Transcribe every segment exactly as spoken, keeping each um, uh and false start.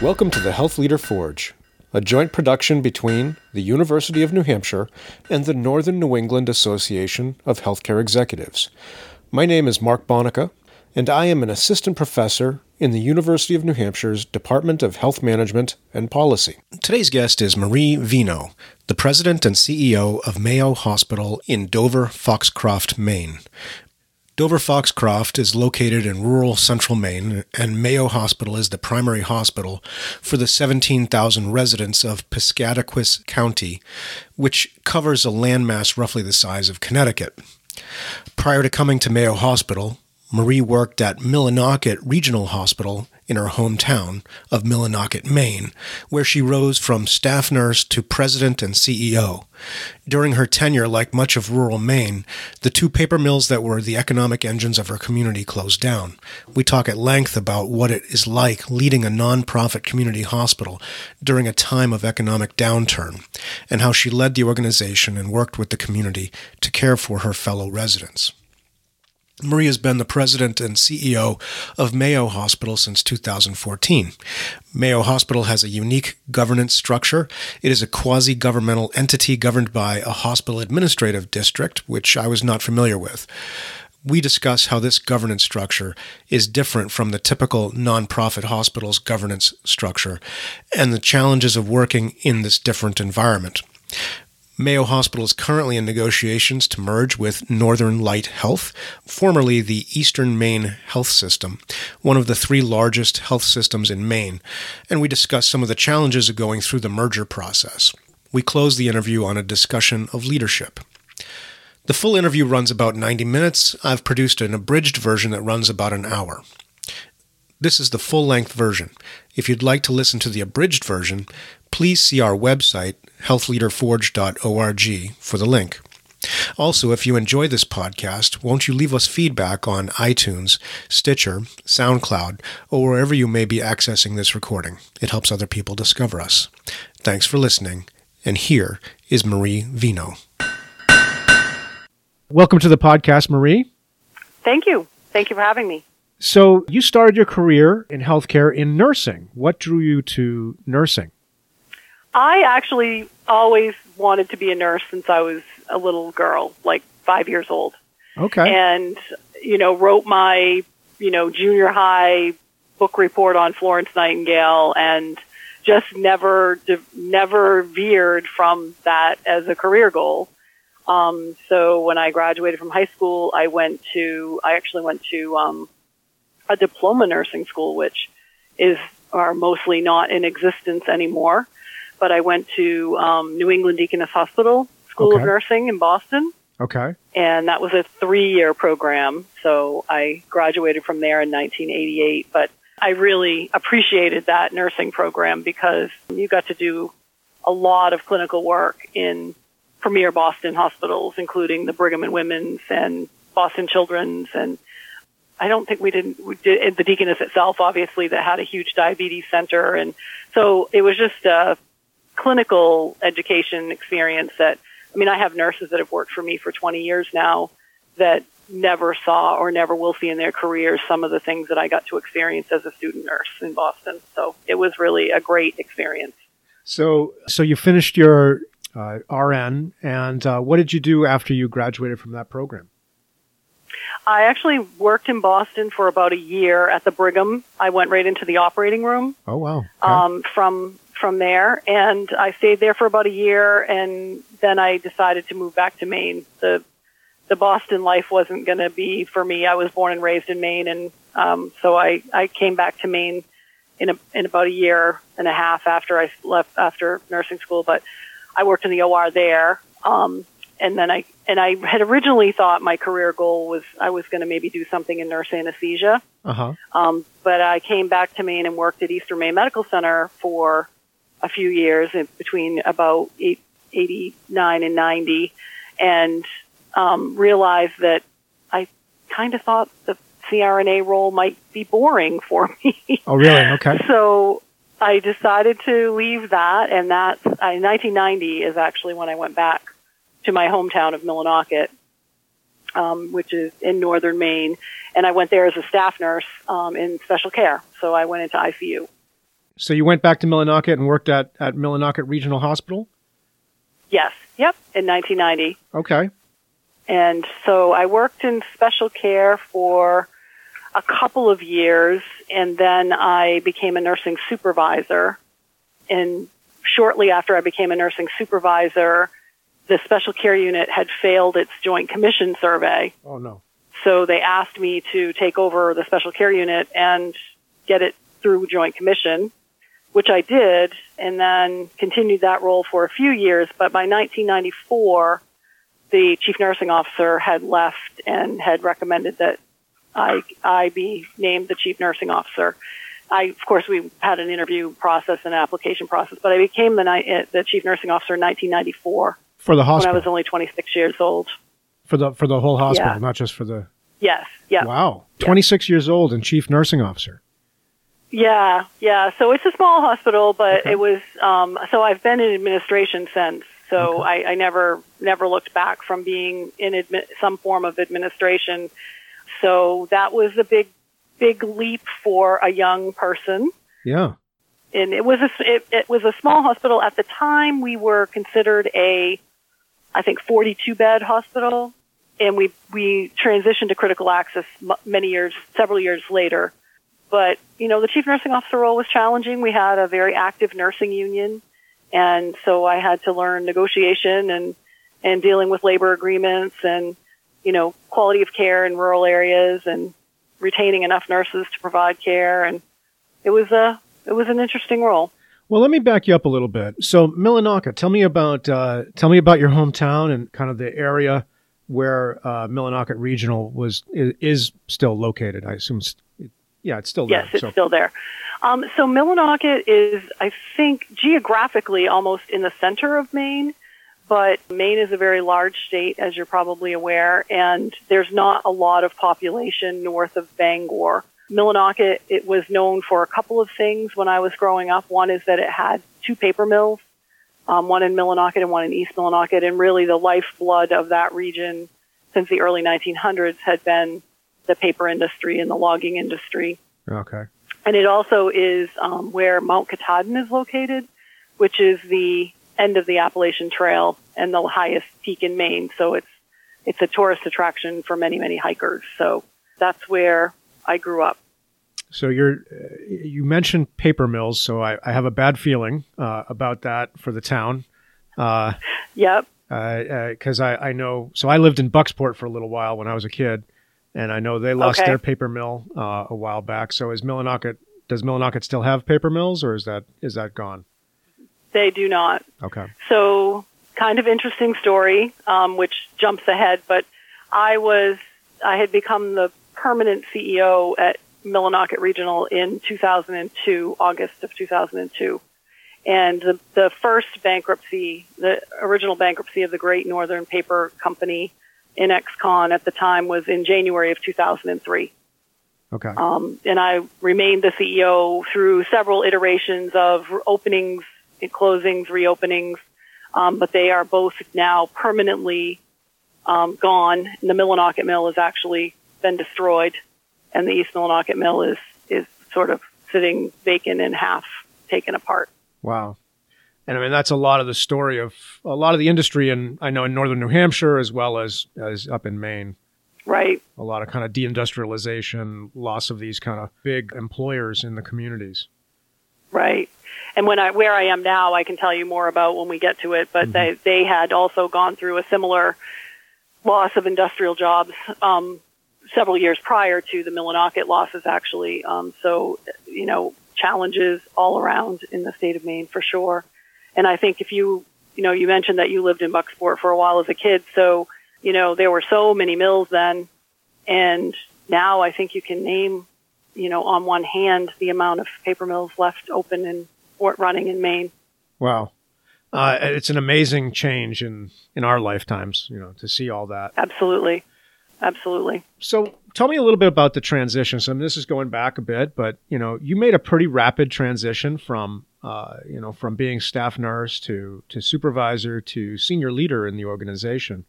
Welcome to the Health Leader Forge, a joint production between the University of New Hampshire and the Northern New England Association of Healthcare Executives. My name is Mark Bonica, and I am an assistant professor in the University of New Hampshire's Department of Health Management and Policy. Today's guest is Marie Vino, the president and C E O of Mayo Hospital in Dover-Foxcroft, Maine. Dover-Foxcroft is located in rural central Maine, and Mayo Hospital is the primary hospital for the seventeen thousand residents of Piscataquis County, which covers a landmass roughly the size of Connecticut. Prior to coming to Mayo Hospital, Marie worked at Millinocket Regional Hospital in her hometown of Millinocket, Maine, where she rose from staff nurse to president and C E O. During her tenure, like much of rural Maine, the two paper mills that were the economic engines of her community closed down. We talk at length about what it is like leading a nonprofit community hospital during a time of economic downturn, and how she led the organization and worked with the community to care for her fellow residents. Marie has been the president and C E O of Mayo Hospital since two thousand fourteen. Mayo Hospital has a unique governance structure. It is a quasi-governmental entity governed by a hospital administrative district, which I was not familiar with. We discuss how this governance structure is different from the typical nonprofit hospital's governance structure and the challenges of working in this different environment. Mayo Hospital is currently in negotiations to merge with Northern Light Health, formerly the Eastern Maine Health System, one of the three largest health systems in Maine, and we discuss some of the challenges of going through the merger process. We close the interview on a discussion of leadership. The full interview runs about ninety minutes. I've produced an abridged version that runs about an hour. This is the full-length version. If you'd like to listen to the abridged version, please see our website, health leader forge dot org, for the link. Also, if you enjoy this podcast, won't you leave us feedback on iTunes, Stitcher, SoundCloud, or wherever you may be accessing this recording? It helps other people discover us. Thanks for listening, and here is Marie Vino. Welcome to the podcast, Marie. Thank you. Thank you for having me. So, you started your career in healthcare in nursing. What drew you to nursing? I actually always wanted to be a nurse since I was a little girl, like five years old. Okay. And, you know, wrote my, you know, junior high book report on Florence Nightingale and just never, never veered from that as a career goal. Um, so when I graduated from high school, I went to, I actually went to, um, a diploma nursing school, which is, are mostly not in existence anymore. But I went to um, New England Deaconess Hospital School okay. of Nursing in Boston. Okay. And that was a three-year program. So I graduated from there in nineteen eighty-eight. But I really appreciated that nursing program because you got to do a lot of clinical work in premier Boston hospitals, including the Brigham and Women's and Boston Children's. And I don't think we didn't, we did, the Deaconess itself, obviously, that had a huge diabetes center. And so it was just a clinical education experience that, I mean, I have nurses that have worked for me for twenty years now that never saw or never will see in their careers some of the things that I got to experience as a student nurse in Boston. So it was really a great experience. So so you finished your uh, R N, and uh, what did you do after you graduated from that program? I actually worked in Boston for about a year at the Brigham. I went right into the operating room. Oh, wow. Okay. Um, from... from there, and I stayed there for about a year, and then I decided to move back to Maine. The the Boston life wasn't going to be for me. I was born and raised in Maine, and um, so I, I came back to Maine in a, in about a year and a half after I left after nursing school, but I worked in the O R there, um, and then I and I had originally thought my career goal was I was going to maybe do something in nurse anesthesia, uh-huh. um, but I came back to Maine and worked at Eastern Maine Medical Center for a few years in between about eighty-nine and ninety, and um, realized that I kind of thought the C R N A role might be boring for me. Oh, really? Okay. So I decided to leave that, and that uh, nineteen ninety is actually when I went back to my hometown of Millinocket, um, which is in northern Maine, and I went there as a staff nurse um, in special care. So I went into I C U. So you went back to Millinocket and worked at, at Millinocket Regional Hospital? Yes. Yep. In nineteen ninety. Okay. And so I worked in special care for a couple of years, and then I became a nursing supervisor. And shortly after I became a nursing supervisor, the special care unit had failed its Joint Commission survey. Oh, no. So they asked me to take over the special care unit and get it through Joint Commission, which I did, and then continued that role for a few years. But by nineteen ninety-four, the chief nursing officer had left and had recommended that I, I be named the chief nursing officer. I, of course, we had an interview process and application process, but I became the, the chief nursing officer in nineteen ninety-four. For the hospital? When I was only twenty-six years old. For the for the whole hospital, yeah. Not just for the... Yes, yeah. Wow, twenty-six yes. years old and chief nursing officer. Yeah, yeah. So it's a small hospital, but okay. it was... Um, so I've been in administration since, so okay. I, I never never looked back from being in admi- some form of administration. So that was a big, big leap for a young person. Yeah. And it was a, it, it was a small hospital. At the time, we were considered a, I think, forty-two bed hospital. And we, we transitioned to critical access many years, several years later. But, you know, the chief nursing officer role was challenging. We had a very active nursing union. And so I had to learn negotiation and, and dealing with labor agreements and, you know, quality of care in rural areas and retaining enough nurses to provide care. And it was a, it was an interesting role. Well, let me back you up a little bit. So, Millinocket, tell me about uh, tell me about your hometown and kind of the area where uh, Millinocket Regional was is still located. I assume, it's, yeah, it's still there. Yes, it's so. still there. Um, so, Millinocket is, I think, geographically almost in the center of Maine, but Maine is a very large state, as you're probably aware, and there's not a lot of population north of Bangor. Millinocket, it was known for a couple of things when I was growing up. One is that it had two paper mills, um, one in Millinocket and one in East Millinocket. And really the lifeblood of that region since the early nineteen hundreds had been the paper industry and the logging industry. Okay. And it also is um, where Mount Katahdin is located, which is the end of the Appalachian Trail and the highest peak in Maine. So it's it's a tourist attraction for many, many hikers. So that's where I grew up. So you're, you mentioned paper mills, so I, I have a bad feeling uh, about that for the town. Uh, yep. Because uh, uh, I, I know, so I lived in Bucksport for a little while when I was a kid, and I know they lost okay. their paper mill uh, a while back. So is Millinocket, does Millinocket still have paper mills, or is that is that gone? They do not. Okay. So kind of interesting story, um, which jumps ahead, but I was, I had become the permanent C E O at Millinocket Regional in two thousand two, August of two thousand two. And the, the first bankruptcy, the original bankruptcy of the Great Northern Paper Company in ex-con at the time was in January of two thousand three. Okay. Um, and I remained the C E O through several iterations of openings, closings, reopenings, um, but they are both now permanently um, gone. And the Millinocket Mill is actually been destroyed, and the East Millinocket Mill is is sort of sitting vacant and half taken apart. Wow. And I mean, that's a lot of the story of a lot of the industry, and I know in northern New Hampshire as well as, as up in Maine. Right. A lot of kind of deindustrialization, loss of these kind of big employers in the communities. Right. And when I where I am now, I can tell you more about when we get to it, but mm-hmm. they, they had also gone through a similar loss of industrial jobs um several years prior to the Millinocket losses, actually. Um, so, you know, challenges all around in the state of Maine for sure. And I think if you, you know, you mentioned that you lived in Bucksport for a while as a kid. So, you know, there were so many mills then. And now I think you can name, you know, on one hand, the amount of paper mills left open and running in Maine. Wow. Uh, it's an amazing change in, in our lifetimes, you know, to see all that. Absolutely. Absolutely. So tell me a little bit about the transition. So I mean, this is going back a bit, but you know, you made a pretty rapid transition from, uh, you know, from being staff nurse to, to supervisor to senior leader in the organization.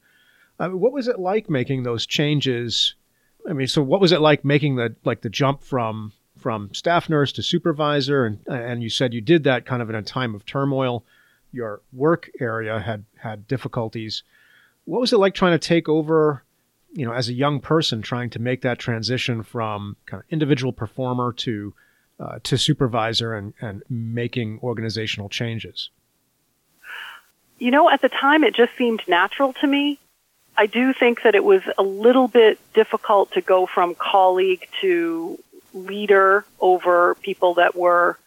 I mean, what was it like making those changes? I mean, so what was it like making the, like the jump from, from staff nurse to supervisor, and and you said you did that kind of in a time of turmoil. Your work area had had difficulties. What was it like trying to take over, you know, as a young person, trying to make that transition from kind of individual performer to uh, to supervisor and and making organizational changes? You know, at the time, it just seemed natural to me. I do think that it was a little bit difficult to go from colleague to leader over people that were,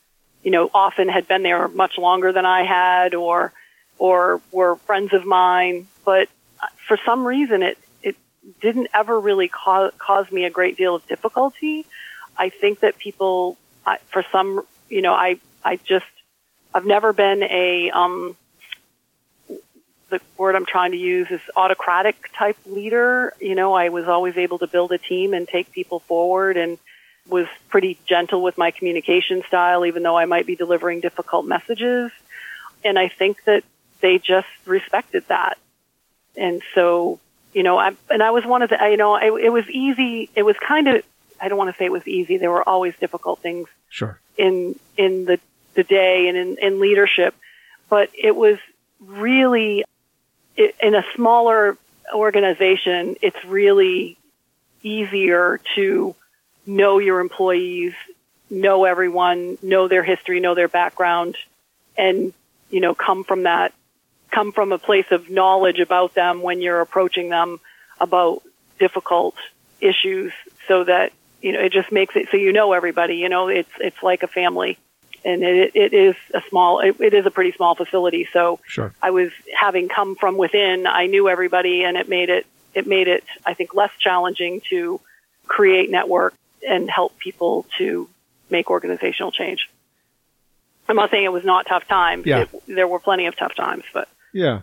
you know, often had been there much longer than I had, or, or were friends of mine. But for some reason, it, it didn't ever really cause, cause me a great deal of difficulty. I think that people, I, for some, you know, I, I just, I've never been a, um, the word I'm trying to use is autocratic type leader. You know, I was always able to build a team and take people forward, and was pretty gentle with my communication style, even though I might be delivering difficult messages. And I think that they just respected that. And so, you know, I, and I was one of the, you know, I, it was easy. It was kind of, I don't want to say it was easy. There were always difficult things sure. in, in the, the day and in, in leadership, but it was really it, in a smaller organization, it's really easier to know your employees, know everyone, know their history, know their background, and, you know, come from that, come from a place of knowledge about them when you're approaching them about difficult issues, so that, you know, it just makes it so you know everybody, you know, it's, it's like a family. And it, it is a small, it, it is a pretty small facility. So sure. I was having come from within, I knew everybody, and it made it, it made it, I think, less challenging to create network and help people to make organizational change. I'm not saying it was not a tough time. Yeah. It, there were plenty of tough times, but. Yeah.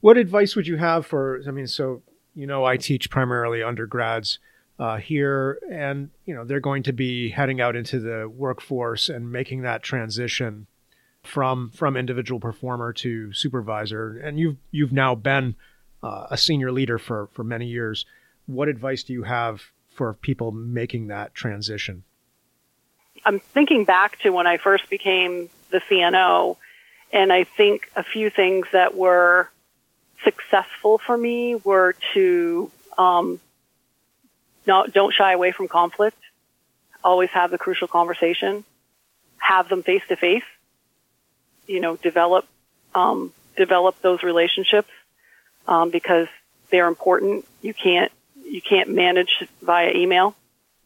What advice would you have for, I mean, so, you know, I teach primarily undergrads uh, here, and, you know, they're going to be heading out into the workforce and making that transition from, from individual performer to supervisor. And you've, you've now been uh, a senior leader for, for many years. What advice do you have for people making that transition? I'm thinking back to when I first became the C N O, and I think a few things that were successful for me were to um, not don't shy away from conflict, always have the crucial conversation, have them face to face. You know, develop um, develop those relationships um, because they're important. You can't. You can't manage via email.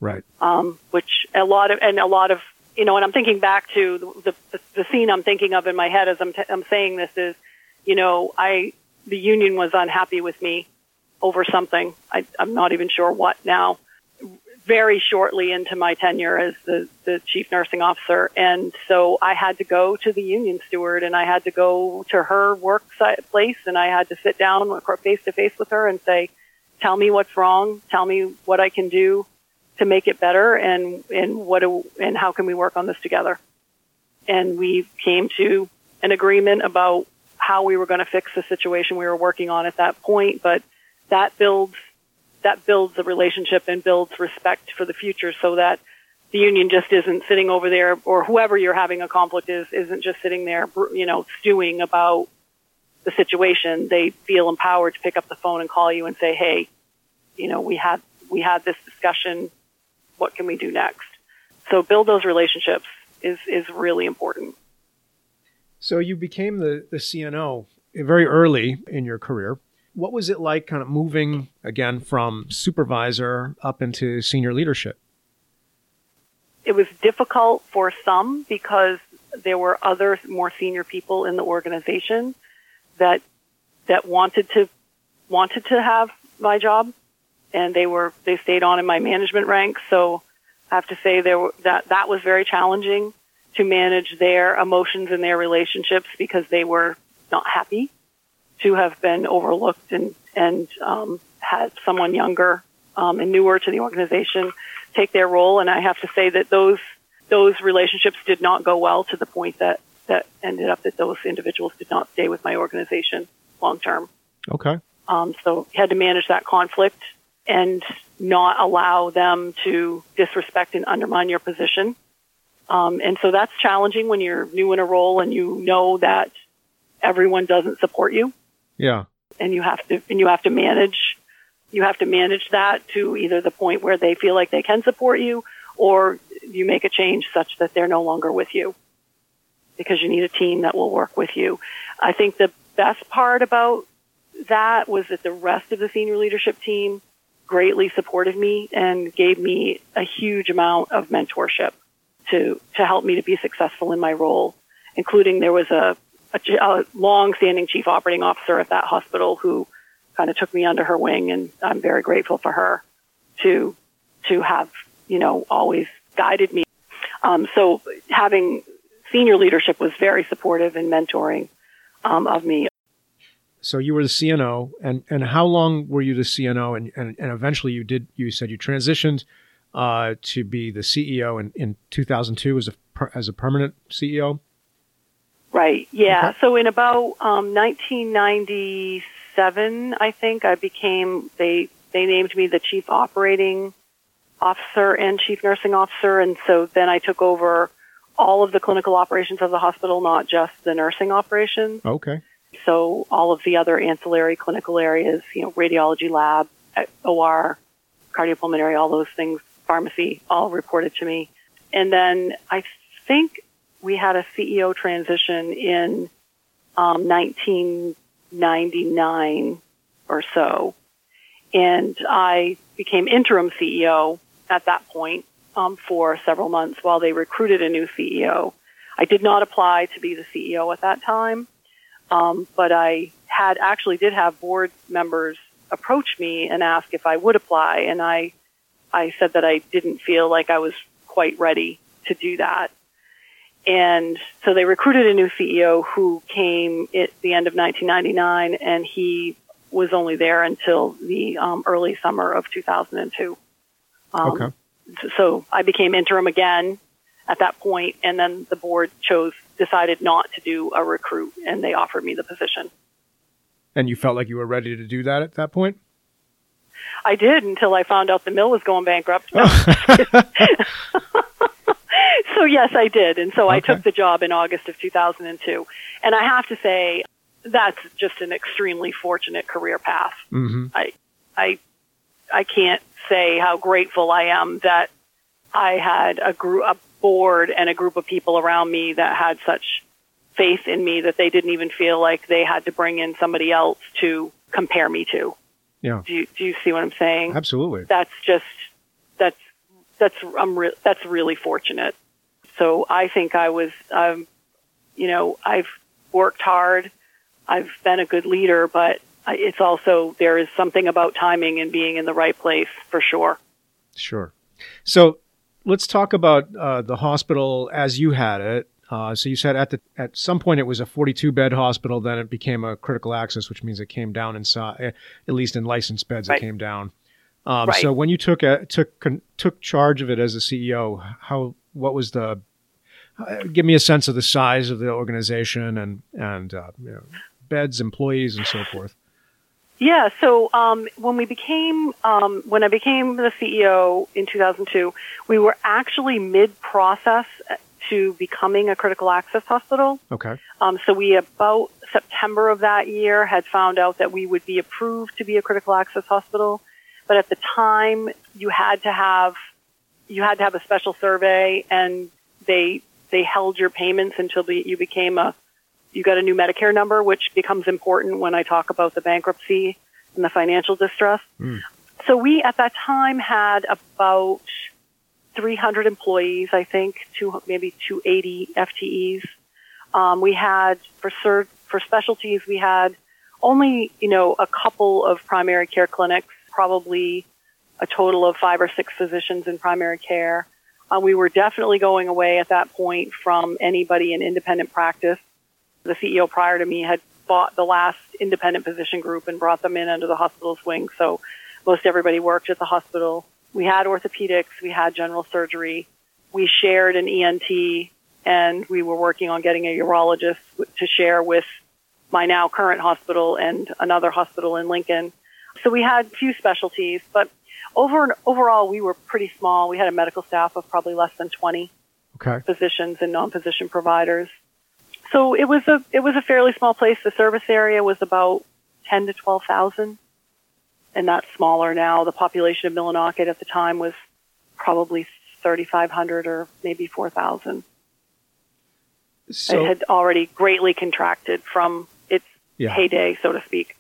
Right. Um, which a lot of, and a lot of, you know, and I'm thinking back to the, the, the scene I'm thinking of in my head as I'm, t- I'm saying this is, you know, I, the union was unhappy with me over something. I, I'm not even sure what now, very shortly into my tenure as the, the chief nursing officer. And so I had to go to the union steward, and I had to go to her work site place, and I had to sit down face to face with her and say, tell me what's wrong. Tell me what I can do to make it better, and, and what do, and how can we work on this together? And we came to an agreement about how we were going to fix the situation we were working on at that point. But that builds that builds a relationship and builds respect for the future, so that the union just isn't sitting over there, or whoever you're having a conflict is isn't just sitting there, you know, stewing about the situation. They feel empowered to pick up the phone and call you and say, hey, you know, we had we had this discussion. What can we do next? So build those relationships is is really important. So you became the, the C N O very early in your career. What was it like kind of moving again from supervisor up into senior leadership? It was difficult for some because there were other more senior people in the organization that that wanted to wanted to have my job, and they were they stayed on in my management rank. So I have to say there were, that that was very challenging to manage their emotions and their relationships, because they were not happy to have been overlooked and and um, had someone younger um, and newer to the organization take their role. And I have to say that those those relationships did not go well, to the point that that ended up that those individuals did not stay with my organization long term. Okay. Um, so had to manage that conflict and not allow them to disrespect and undermine your position. Um, and so that's challenging when you're new in a role and you know that everyone doesn't support you. Yeah. And you have to, and you have to manage, you have to manage that to either the point where they feel like they can support you, or you make a change such that they're no longer with you, because you need a team that will work with you. I think the best part about that was that the rest of the senior leadership team greatly supported me and gave me a huge amount of mentorship to, to help me to be successful in my role, including there was a, a, a long-standing chief operating officer at that hospital who kind of took me under her wing, and I'm very grateful for her to to have, you know, always guided me. Um, so having senior leadership was very supportive and mentoring um, of me. So you were the C N O, and, and how long were you the C N O? And, and, and eventually you did, you said you transitioned uh, to be the C E O in, in two thousand two as a, per, as a permanent C E O? Right. Yeah. Okay. So in about um, nineteen ninety-seven, I think I became, they, they named me the chief operating officer and chief nursing officer. And so then I took over all of the clinical operations of the hospital, not just the nursing operations. Okay. So all of the other ancillary clinical areas, you know, radiology lab, O R, cardiopulmonary, all those things, pharmacy, all reported to me. And then I think we had a C E O transition in um, nineteen ninety-nine or so. And I became interim C E O at that point um, for several months while they recruited a new C E O. I did not apply to be the C E O at that time. Um, but I had actually did have board members approach me and ask if I would apply. And I, I said that I didn't feel like I was quite ready to do that. And so they recruited a new C E O who came at the end of nineteen ninety-nine, and he was only there until the um, early summer of two thousand two. Um, okay. So I became interim again at that point, and then the board chose, decided not to do a recruit, and they offered me the position. And you felt like you were ready to do that at that point? I did, until I found out the mill was going bankrupt. No. Oh. So yes, I did. And so okay. I took the job in August of two thousand two. And I have to say, that's just an extremely fortunate career path. Mm-hmm. I, I, I can't say how grateful I am that I had a group, a board and a group of people around me that had such faith in me that they didn't even feel like they had to bring in somebody else to compare me to. Yeah. Do you, do you see what I'm saying? Absolutely. That's just, that's, that's, I'm re- that's really fortunate. So I think I was, um, you know, I've worked hard. I've been a good leader, but it's also, there is something about timing and being in the right place for sure. Sure. So let's talk about uh, the hospital as you had it. Uh, so you said at the at some point it was a forty-two bed hospital, then it became a critical access, which means it came down in size, at least in licensed beds, right. It came down. Um, right. So when you took a, took con, took charge of it as a C E O, how what was the uh, give me a sense of the size of the organization and and uh, you know, beds, employees, and so forth. Yeah. So um, when we became, um, when I became the C E O in two thousand two, we were actually mid-process to becoming a critical access hospital. Okay. Um, so we, about September of that year, had found out that we would be approved to be a critical access hospital. But at the time, you had to have, you had to have a special survey, and they they held your payments until the, you became a. You got a new Medicare number, which becomes important when I talk about the bankruptcy and the financial distress. Mm. So we, at that time, had about three hundred employees, I think, two, maybe two hundred eighty F T Es. Um, we had, for sur- for specialties, we had only, you know, a couple of primary care clinics, probably a total of five or six physicians in primary care. Uh, we were definitely going away at that point from anybody in independent practice. The C E O prior to me had bought the last independent physician group and brought them in under the hospital's wing. So most everybody worked at the hospital. We had orthopedics. We had general surgery. We shared an E N T, and we were working on getting a urologist to share with my now current hospital and another hospital in Lincoln. So we had few specialties, but Over and overall, we were pretty small. We had a medical staff of probably less than twenty okay. physicians and non-physician providers. So it was a it was a fairly small place. The service area was about ten to twelve thousand, and that's smaller now. The population of Millinocket at the time was probably thirty-five hundred or maybe four thousand. So, it had already greatly contracted from its yeah. heyday, so to speak.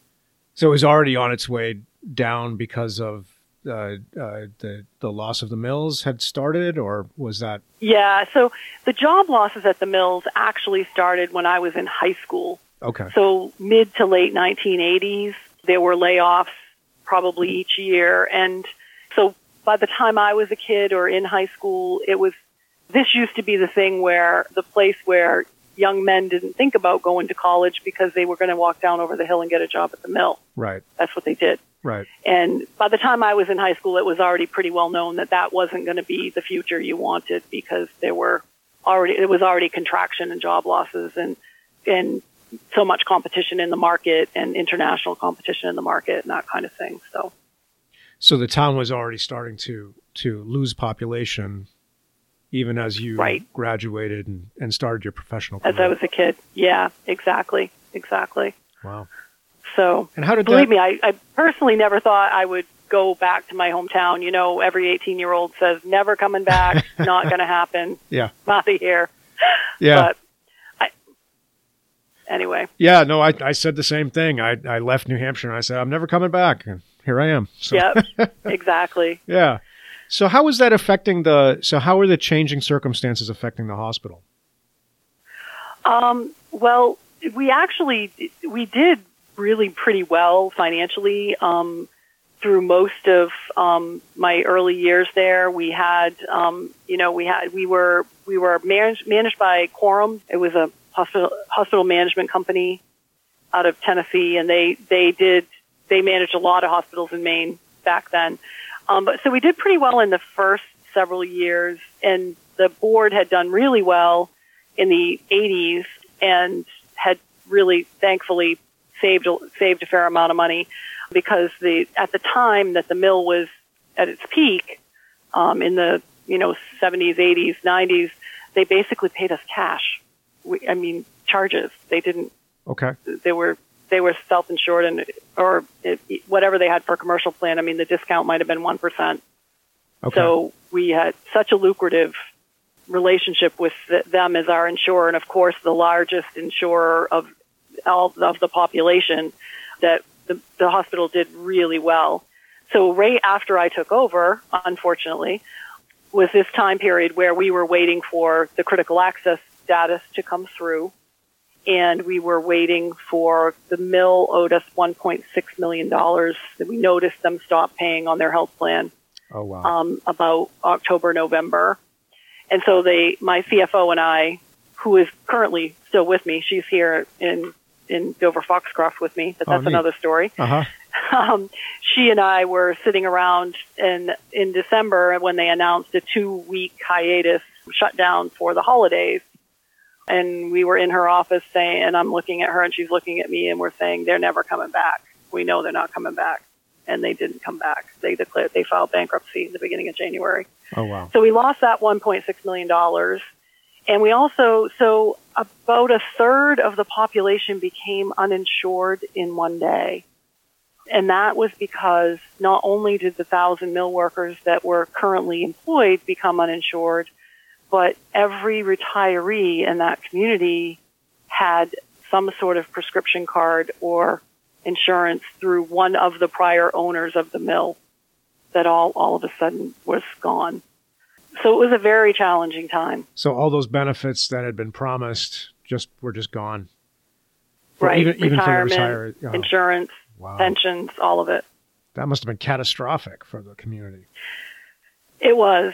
So it was already on its way down because of uh, uh, the the loss of the mills had started, or was that? Yeah, so the job losses at the mills actually started when I was in high school. Okay. So mid to late nineteen eighties, there were layoffs probably each year. And so by the time I was a kid or in high school, it was this used to be the thing where the place where young men didn't think about going to college because they were going to walk down over the hill and get a job at the mill. Right. That's what they did. Right. And by the time I was in high school, it was already pretty well known that that wasn't going to be the future you wanted because there were already, it was already contraction and job losses and, and so much competition in the market and international competition in the market and that kind of thing. So, so the town was already starting to, to lose population even as you right. graduated and, and started your professional career. As I was a kid. Yeah, exactly. Exactly. Wow. So, and how did believe that... me, I, I personally never thought I would go back to my hometown. You know, every eighteen-year-old says, never coming back, not going to happen. Yeah. Not here. Yeah. But I, anyway. Yeah, no, I, I said the same thing. I, I left New Hampshire and I said, I'm never coming back. And here I am. So. Yep, exactly. Yeah. So how is that affecting the, so how are the changing circumstances affecting the hospital? Um, well, we actually, we did really pretty well financially um, through most of um, my early years there. We had, um, you know, we had, we were, we were managed, managed by Quorum. It was a hospital, hospital management company out of Tennessee, and they, they did, they managed a lot of hospitals in Maine back then. Um, but so we did pretty well in the first several years, and the board had done really well in the eighties and had really, thankfully, saved saved a fair amount of money because the at the time that the mill was at its peak um, in the you know seventies, eighties, nineties, they basically paid us cash. We, I mean, charges. They didn't. Okay. They were. They were self-insured and or it, whatever they had for a commercial plan. I mean, the discount might have been one percent. Okay. So we had such a lucrative relationship with the, them as our insurer, and of course, the largest insurer of all of the population. That the, the hospital did really well. So right after I took over, unfortunately, was this time period where we were waiting for the critical access status to come through. And we were waiting for the mill owed us one point six million dollars that we noticed them stop paying on their health plan. Oh, wow. Um, about October, November. And so they, my C F O and I, who is currently still with me, she's here in, in Dover-Foxcroft with me, but that's oh, another story. Uh-huh. Um, she and I were sitting around in, in December when they announced a two week hiatus shutdown for the holidays. And we were in her office saying, and I'm looking at her and she's looking at me and we're saying, they're never coming back. We know they're not coming back. And they didn't come back. They declared, they filed bankruptcy in the beginning of January. Oh, wow. So we lost that one point six million dollars. And we also, so about a third of the population became uninsured in one day. And that was because not only did the thousand mill workers that were currently employed become uninsured, but every retiree in that community had some sort of prescription card or insurance through one of the prior owners of the mill that all, all of a sudden was gone. So it was a very challenging time. So all those benefits that had been promised just were just gone. Right. Even, Retirement, even for the retire- oh. insurance, wow. pensions, all of it. That must have been catastrophic for the community. It was.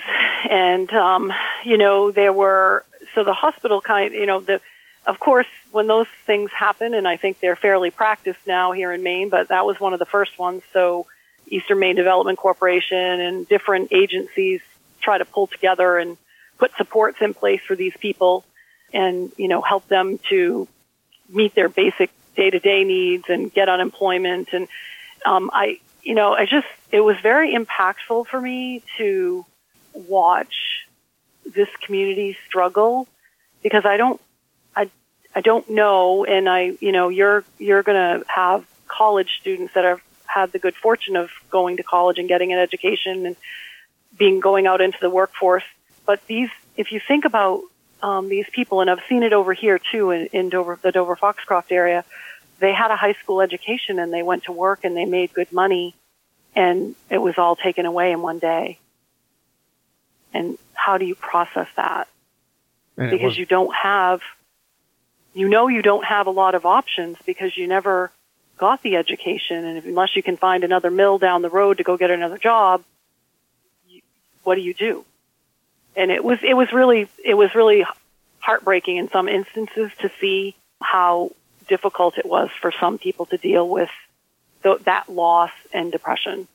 And, um, you know, there were, so the hospital kind, you know, the, of course, when those things happen, and I think they're fairly practiced now here in Maine, but that was one of the first ones. So Eastern Maine Development Corporation and different agencies try to pull together and put supports in place for these people and, you know, help them to meet their basic day-to-day needs and get unemployment. And, um, I, you know, I just, it was very impactful for me to watch this community struggle, because I don't, I, I don't know. And I, you know, you're, you're going to have college students that have had the good fortune of going to college and getting an education and being, going out into the workforce. But these, if you think about, um, these people, and I've seen it over here too in, in Dover, the Dover-Foxcroft area, they had a high school education and they went to work and they made good money, and it was all taken away in one day. And how do you process that? And because was, you don't have, you know, you don't have a lot of options because you never got the education. And if, unless you can find another mill down the road to go get another job, you, what do you do? And it was, it was really, it was really heartbreaking in some instances to see how difficult it was for some people to deal with th- that loss and depression.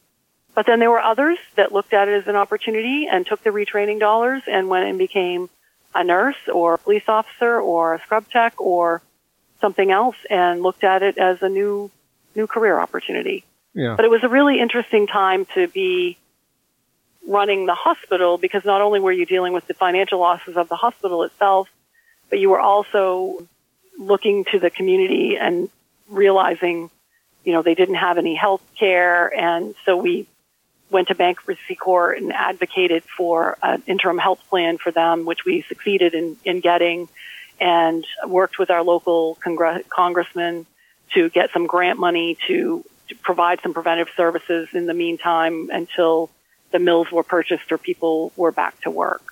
But then there were others that looked at it as an opportunity and took the retraining dollars and went and became a nurse or a police officer or a scrub tech or something else, and looked at it as a new new career opportunity. Yeah. But it was a really interesting time to be running the hospital, because not only were you dealing with the financial losses of the hospital itself, but you were also looking to the community and realizing, you know, they didn't have any health care. And so we went to bankruptcy court and advocated for an interim health plan for them, which we succeeded in, in getting, and worked with our local congr- congressman to get some grant money to, to provide some preventive services in the meantime until the mills were purchased or people were back to work.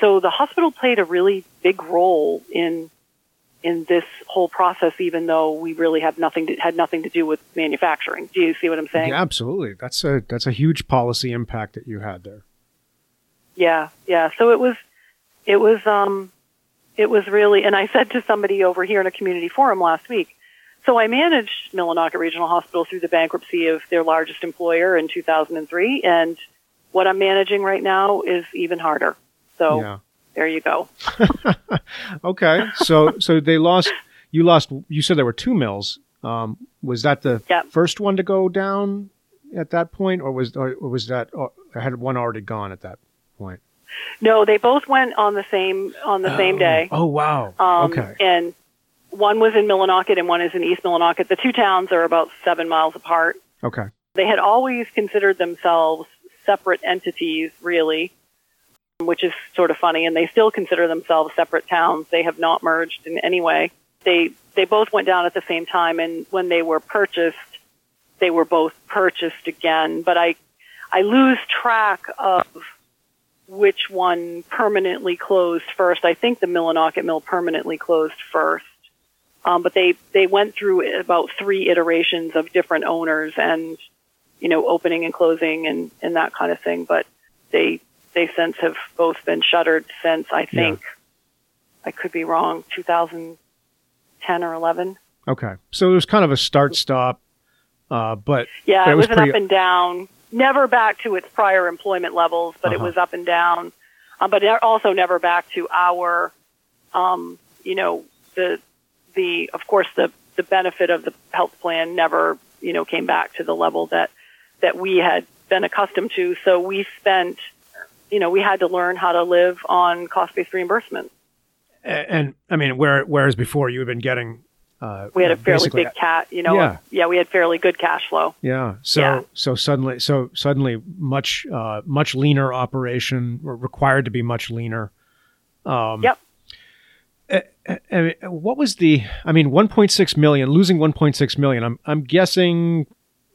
So the hospital played a really big role in in this whole process, even though we really have nothing to, had nothing to do with manufacturing. Do you see what I'm saying? Yeah, absolutely. That's a, that's a huge policy impact that you had there. Yeah. Yeah. So it was, it was, um, it was really, and I said to somebody over here in a community forum last week, so I managed Millinocket Regional Hospital through the bankruptcy of their largest employer in two thousand three. And what I'm managing right now is even harder. So yeah. There you go. Okay. So, so they lost, you lost, you said there were two mills. Um, was that the yep. first one to go down at that point, or was, or was that, or had one already gone at that point? No, they both went on the same, on the oh. same day. Oh, wow. Um, okay. And one was in Millinocket and one is in East Millinocket. The two towns are about seven miles apart. Okay. They had always considered themselves separate entities, really, which is sort of funny, and they still consider themselves separate towns. They have not merged in any way. They they both went down at the same time, and when they were purchased, they were both purchased again. But I I lose track of which one permanently closed first. I think the Millinocket Mill permanently closed first. Um, but they, they went through about three iterations of different owners and, you know, opening and closing and, and that kind of thing. But they... They since have both been shuttered since, I think, yeah. I could be wrong, two thousand ten or eleven. Okay. So it was kind of a start-stop, uh, but... Yeah, but it, it was, was an pretty... up and down. Never back to its prior employment levels, but uh-huh. It was up and down. Um, but also never back to our, um, you know, the, the of course, the, the benefit of the health plan never, you know, came back to the level that, that we had been accustomed to. So we spent... You know, we had to learn how to live on cost-based reimbursement. And, and I mean, where, whereas before you had been getting... Uh, we had a fairly big cat, you know. Yeah. yeah, we had fairly good cash flow. Yeah. So yeah. so suddenly, so suddenly, much uh, much leaner operation, or required to be much leaner. Um, yep. I, I, I, what was the? I mean, one point six million, losing one point six million. I'm I'm guessing.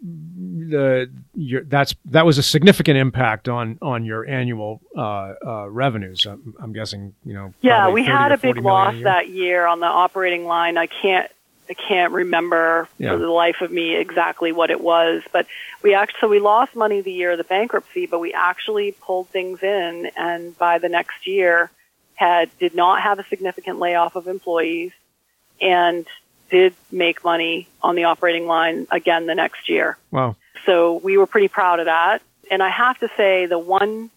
The your, that's that was a significant impact on on your annual uh, uh, revenues. I'm, I'm guessing, you know. Yeah, we had a big loss that year on the operating line. I can't I can't remember yeah. for the life of me exactly what it was, but we actually so we lost money the year of the bankruptcy, but we actually pulled things in, and by the next year had did not have a significant layoff of employees, and did make money on the operating line again the next year. Wow. So we were pretty proud of that. And I have to say, the one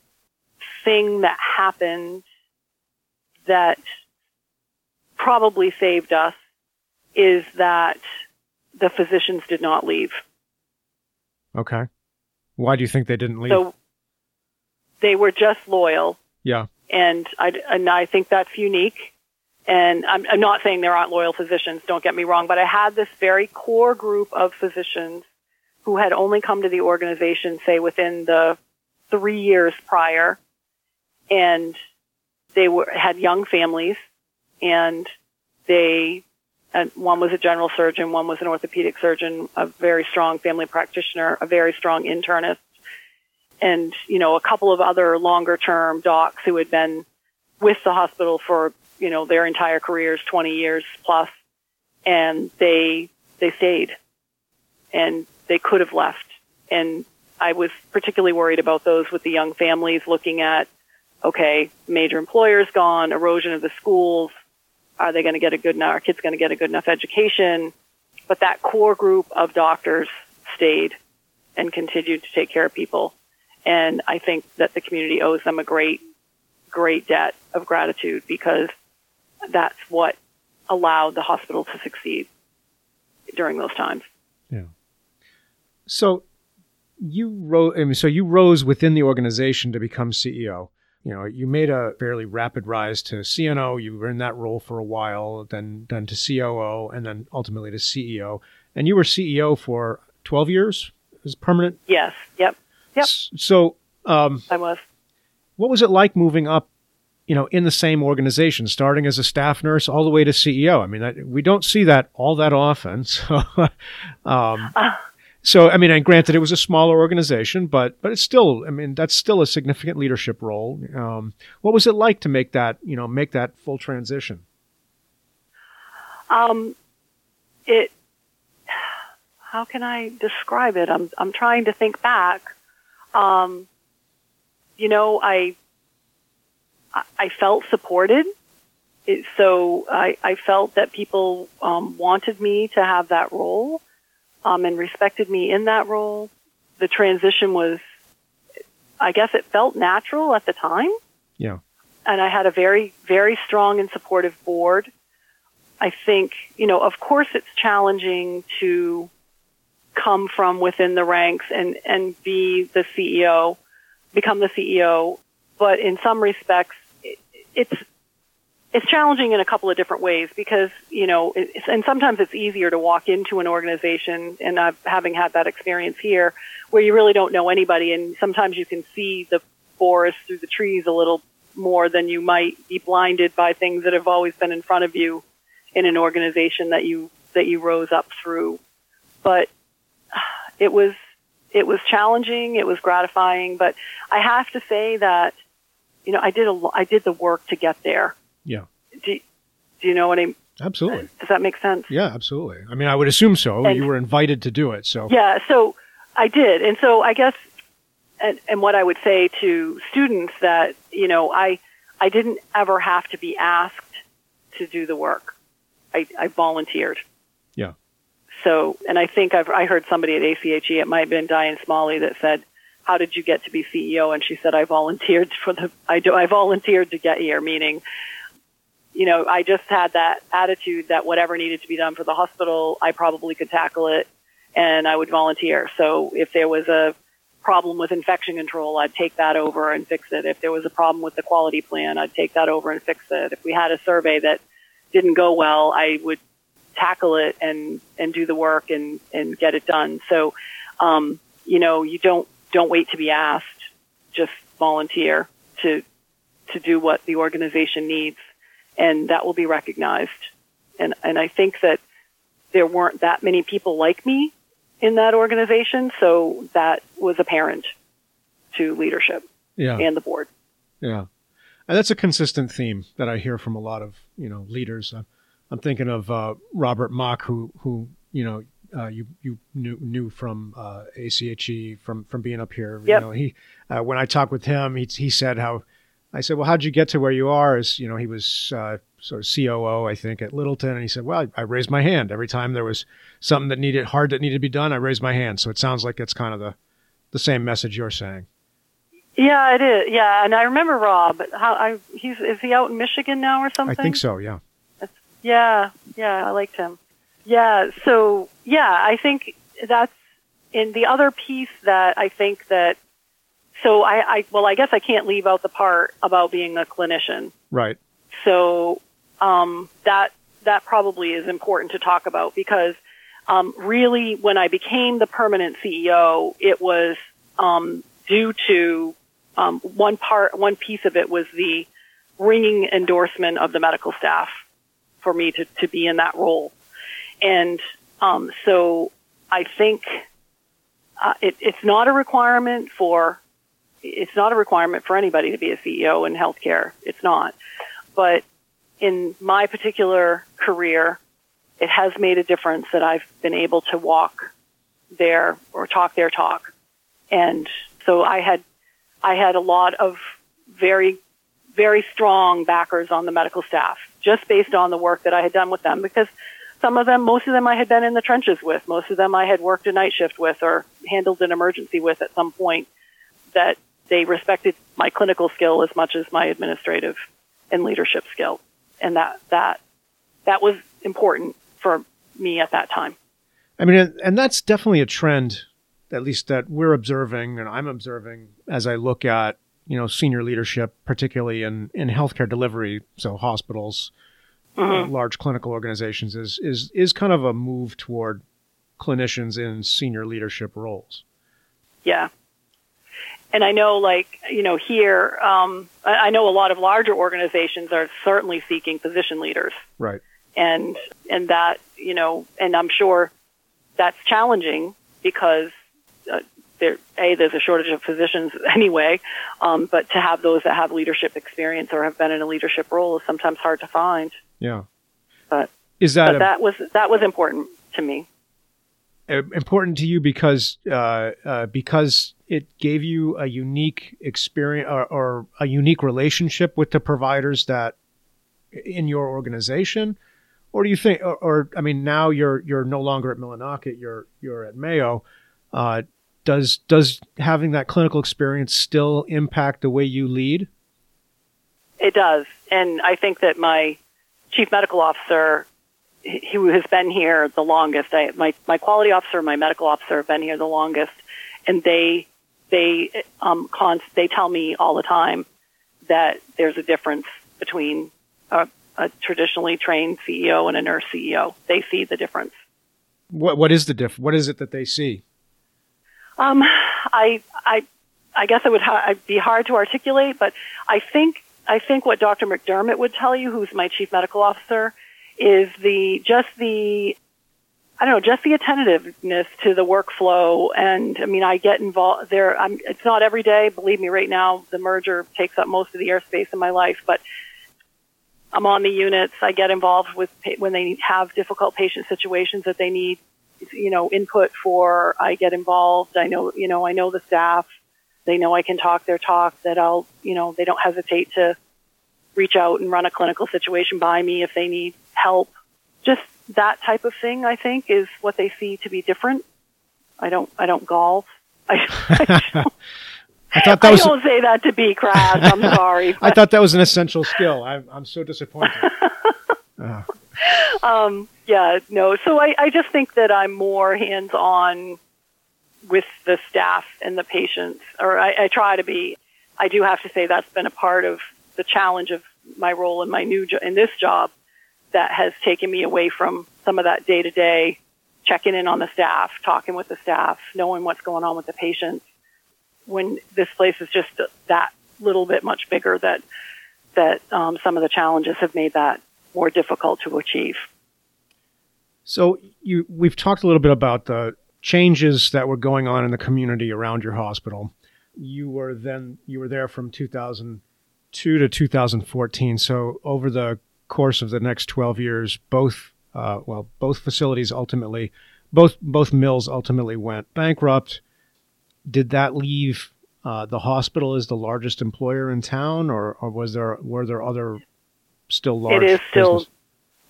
thing that happened that probably saved us is that the physicians did not leave. Okay. Why do you think they didn't leave? So they were just loyal. Yeah. And I, and I think that's unique. And I'm, I'm not saying there aren't loyal physicians, don't get me wrong, but I had this very core group of physicians who had only come to the organization, say, within the three years prior, and they were had young families, and they, and one was a general surgeon, one was an orthopedic surgeon, a very strong family practitioner, a very strong internist, and, you know, a couple of other longer-term docs who had been with the hospital for, you know, their entire careers, twenty years plus, and they they stayed, and they could have left. And I was particularly worried about those with the young families, looking at, okay, major employers gone, erosion of the schools, are they going to get a good enough, are kids going to get a good enough education? But that core group of doctors stayed and continued to take care of people. And I think that the community owes them a great, great debt of gratitude, because that's what allowed the hospital to succeed during those times. Yeah. So you rose, I mean, so you rose within the organization to become C E O. You know, you made a fairly rapid rise to C N O. You were in that role for a while, then then to C O O, and then ultimately to C E O. And you were C E O for twelve years as permanent? Yes. Yep. Yep. So um, I was. What was it like moving up, you know, in the same organization, starting as a staff nurse all the way to C E O? I mean, I, we don't see that all that often. So, um, uh. So, I mean, and granted, it was a smaller organization, but but it's still, I mean, that's still a significant leadership role. Um, what was it like to make that, you know, make that full transition? Um, it, how can I describe it? I'm I'm trying to think back. Um, you know, I I felt supported. It, so I, I felt that people um, wanted me to have that role. Um, and respected me in that role. The transition was, I guess it felt natural at the time. Yeah. And I had a very, very strong and supportive board. I think, you know, of course it's challenging to come from within the ranks and, and be the C E O, become the C E O. But in some respects, it, it's, It's challenging in a couple of different ways because, you know, it's, and sometimes it's easier to walk into an organization, and I've, having had that experience here, where you really don't know anybody, and sometimes you can see the forest through the trees a little more than you might be blinded by things that have always been in front of you in an organization that you that you rose up through. But it was it was challenging, it was gratifying, but I have to say that, you know, I did a, I did the work to get there. Yeah. Do, do you know what I mean? Absolutely. Does that make sense? Yeah, absolutely. I mean, I would assume so. And you were invited to do it, so. Yeah, so I did. And so I guess, and, and what I would say to students that, you know, I I didn't ever have to be asked to do the work. I, I volunteered. Yeah. So, and I think I've I heard somebody at A C H E, it might have been Diane Smalley, that said, how did you get to be C E O? And she said, I volunteered for the, I do, I volunteered to get here, meaning, you know, I just had that attitude that whatever needed to be done for the hospital, I probably could tackle it, and I would volunteer. So if there was a problem with infection control, I'd take that over and fix it. If there was a problem with the quality plan, I'd take that over and fix it. If we had a survey that didn't go well, I would tackle it and, and do the work and, and get it done. So, um, you know, you don't, don't wait to be asked. Just volunteer to, to do what the organization needs. And that will be recognized. And and I think that there weren't that many people like me in that organization, so that was apparent to leadership yeah. and the board. Yeah. And that's a consistent theme that I hear from a lot of, you know, leaders. Uh, I'm thinking of uh, Robert Mock, who, who you know, uh, you, you knew, knew from uh, A C H E, from, from being up here. Yep. You know, he uh, when I talked with him, he he said how, I said, well, how'd you get to where you are? As you know, he was uh, sort of C O O, I think, at Littleton. And he said, well, I, I raised my hand every time there was something that needed hard that needed to be done. I raised my hand. So it sounds like it's kind of the, the same message you're saying. Yeah, it is. Yeah. And I remember Rob, how I, he's, is he out in Michigan now or something? I think so. Yeah. That's, yeah. Yeah. I liked him. Yeah. So yeah, I think that's, and the other piece that I think that, so I, I, well, I guess I can't leave out the part about being a clinician. Right. So um, that that probably is important to talk about because um, really when I became the permanent C E O, it was um, due to um, one part, one piece of it was the ringing endorsement of the medical staff for me to, to be in that role. And um, so I think uh, it, it's not a requirement for It's not a requirement for anybody to be a C E O in healthcare. It's not. But in my particular career, it has made a difference that I've been able to walk there or talk their talk. And so I had, I had a lot of very, very strong backers on the medical staff just based on the work that I had done with them because some of them, most of them I had been in the trenches with. Most of them I had worked a night shift with or handled an emergency with at some point that they respected my clinical skill as much as my administrative and leadership skill. And that, that, that was important for me at that time. I mean, and that's definitely a trend, at least that we're observing and I'm observing as I look at, you know, senior leadership, particularly in, in healthcare delivery. So hospitals, mm-hmm. uh, large clinical organizations is, is, is kind of a move toward clinicians in senior leadership roles. Yeah. And I know, like, you know, here, um, I know a lot of larger organizations are certainly seeking physician leaders. Right. And, and that, you know, and I'm sure that's challenging because, uh, there, A, there's a shortage of physicians anyway, um, but to have those that have leadership experience or have been in a leadership role is sometimes hard to find. Yeah. But, is that, but a- that was, that was important to me. Important to you because uh, uh, because it gave you a unique experience or, or a unique relationship with the providers that in your organization, or do you think? Or, or I mean, now you're you're no longer at Millinocket, you're you're at Mayo. Uh, does does having that clinical experience still impact the way you lead? It does, and I think that my chief medical officer, who has been here the longest. I, my, my quality officer, and my medical officer have been here the longest. And they, they, um, const, they tell me all the time that there's a difference between a, a traditionally trained C E O and a nurse C E O. They see the difference. What, what is the diff? What is it that they see? Um, I, I, I guess it would ha- I'd be hard to articulate, but I think, I think what Doctor McDermott would tell you, who's my chief medical officer, is the, just the, I don't know, just the attentiveness to the workflow. And I mean, I get involved there. I'm, it's not every day. Believe me, right now, the merger takes up most of the airspace in my life, but I'm on the units. I get involved with when they have difficult patient situations that they need, you know, input for. I get involved. I know, you know, I know the staff. They know I can talk their talk, that I'll, you know, they don't hesitate to reach out and run a clinical situation by me if they need help. Just that type of thing, I think, is what they see to be different. I don't, I don't golf. I, I, don't, I, thought that I was, don't say that to be crass. I'm sorry. But. I thought that was an essential skill. I'm, I'm so disappointed. uh. Um, yeah, no. So I, I just think that I'm more hands-on with the staff and the patients, or I, I try to be. I do have to say that's been a part of the challenge of my role in my new jo- in this job that has taken me away from some of that day-to-day checking in on the staff, talking with the staff, knowing what's going on with the patients, when this place is just that little bit much bigger that that um, some of the challenges have made that more difficult to achieve. So you, we've talked a little bit about the changes that were going on in the community around your hospital. You were then you were there from two thousand to two thousand fourteen. So over the course of the next twelve years, both uh, well, both facilities ultimately, both both mills ultimately went bankrupt. Did that leave uh, the hospital as the largest employer in town, or, or was there were there other still large? It is still business?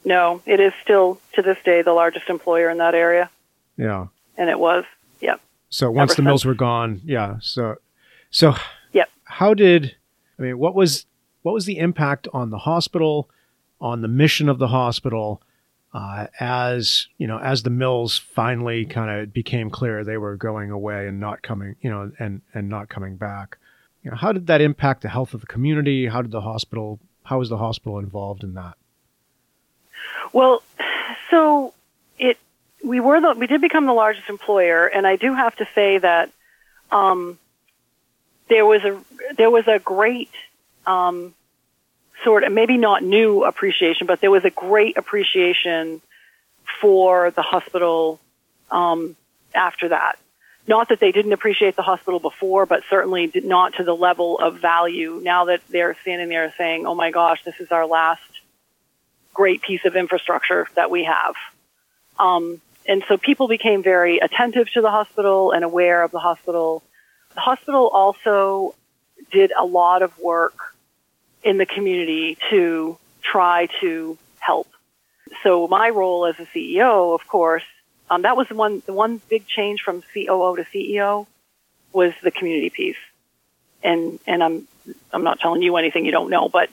No. It is still to this day the largest employer in that area. Yeah, and it was. Yep. So once Ever the since. mills were gone, yeah. So so yep. How did I mean, what was what was the impact on the hospital, on the mission of the hospital, Uh, as you know, as the mills finally kind of became clear they were going away and not coming, you know, and and not coming back. You know, how did that impact the health of the community? How did the hospital? How was the hospital involved in that? Well, so it we were the, we did become the largest employer, and I do have to say that um, there was a there was a great. Um, sort of, maybe not new appreciation, but there was a great appreciation for the hospital um, after that. Not that they didn't appreciate the hospital before, but certainly did not to the level of value now that they're standing there saying, oh my gosh, this is our last great piece of infrastructure that we have. Um, and so people became very attentive to the hospital and aware of the hospital. The hospital also did a lot of work in the community to try to help. So my role as a C E O, of course, um, that was the one, the one big change from C O O to C E O was the community piece. And, and I'm, I'm not telling you anything you don't know, but,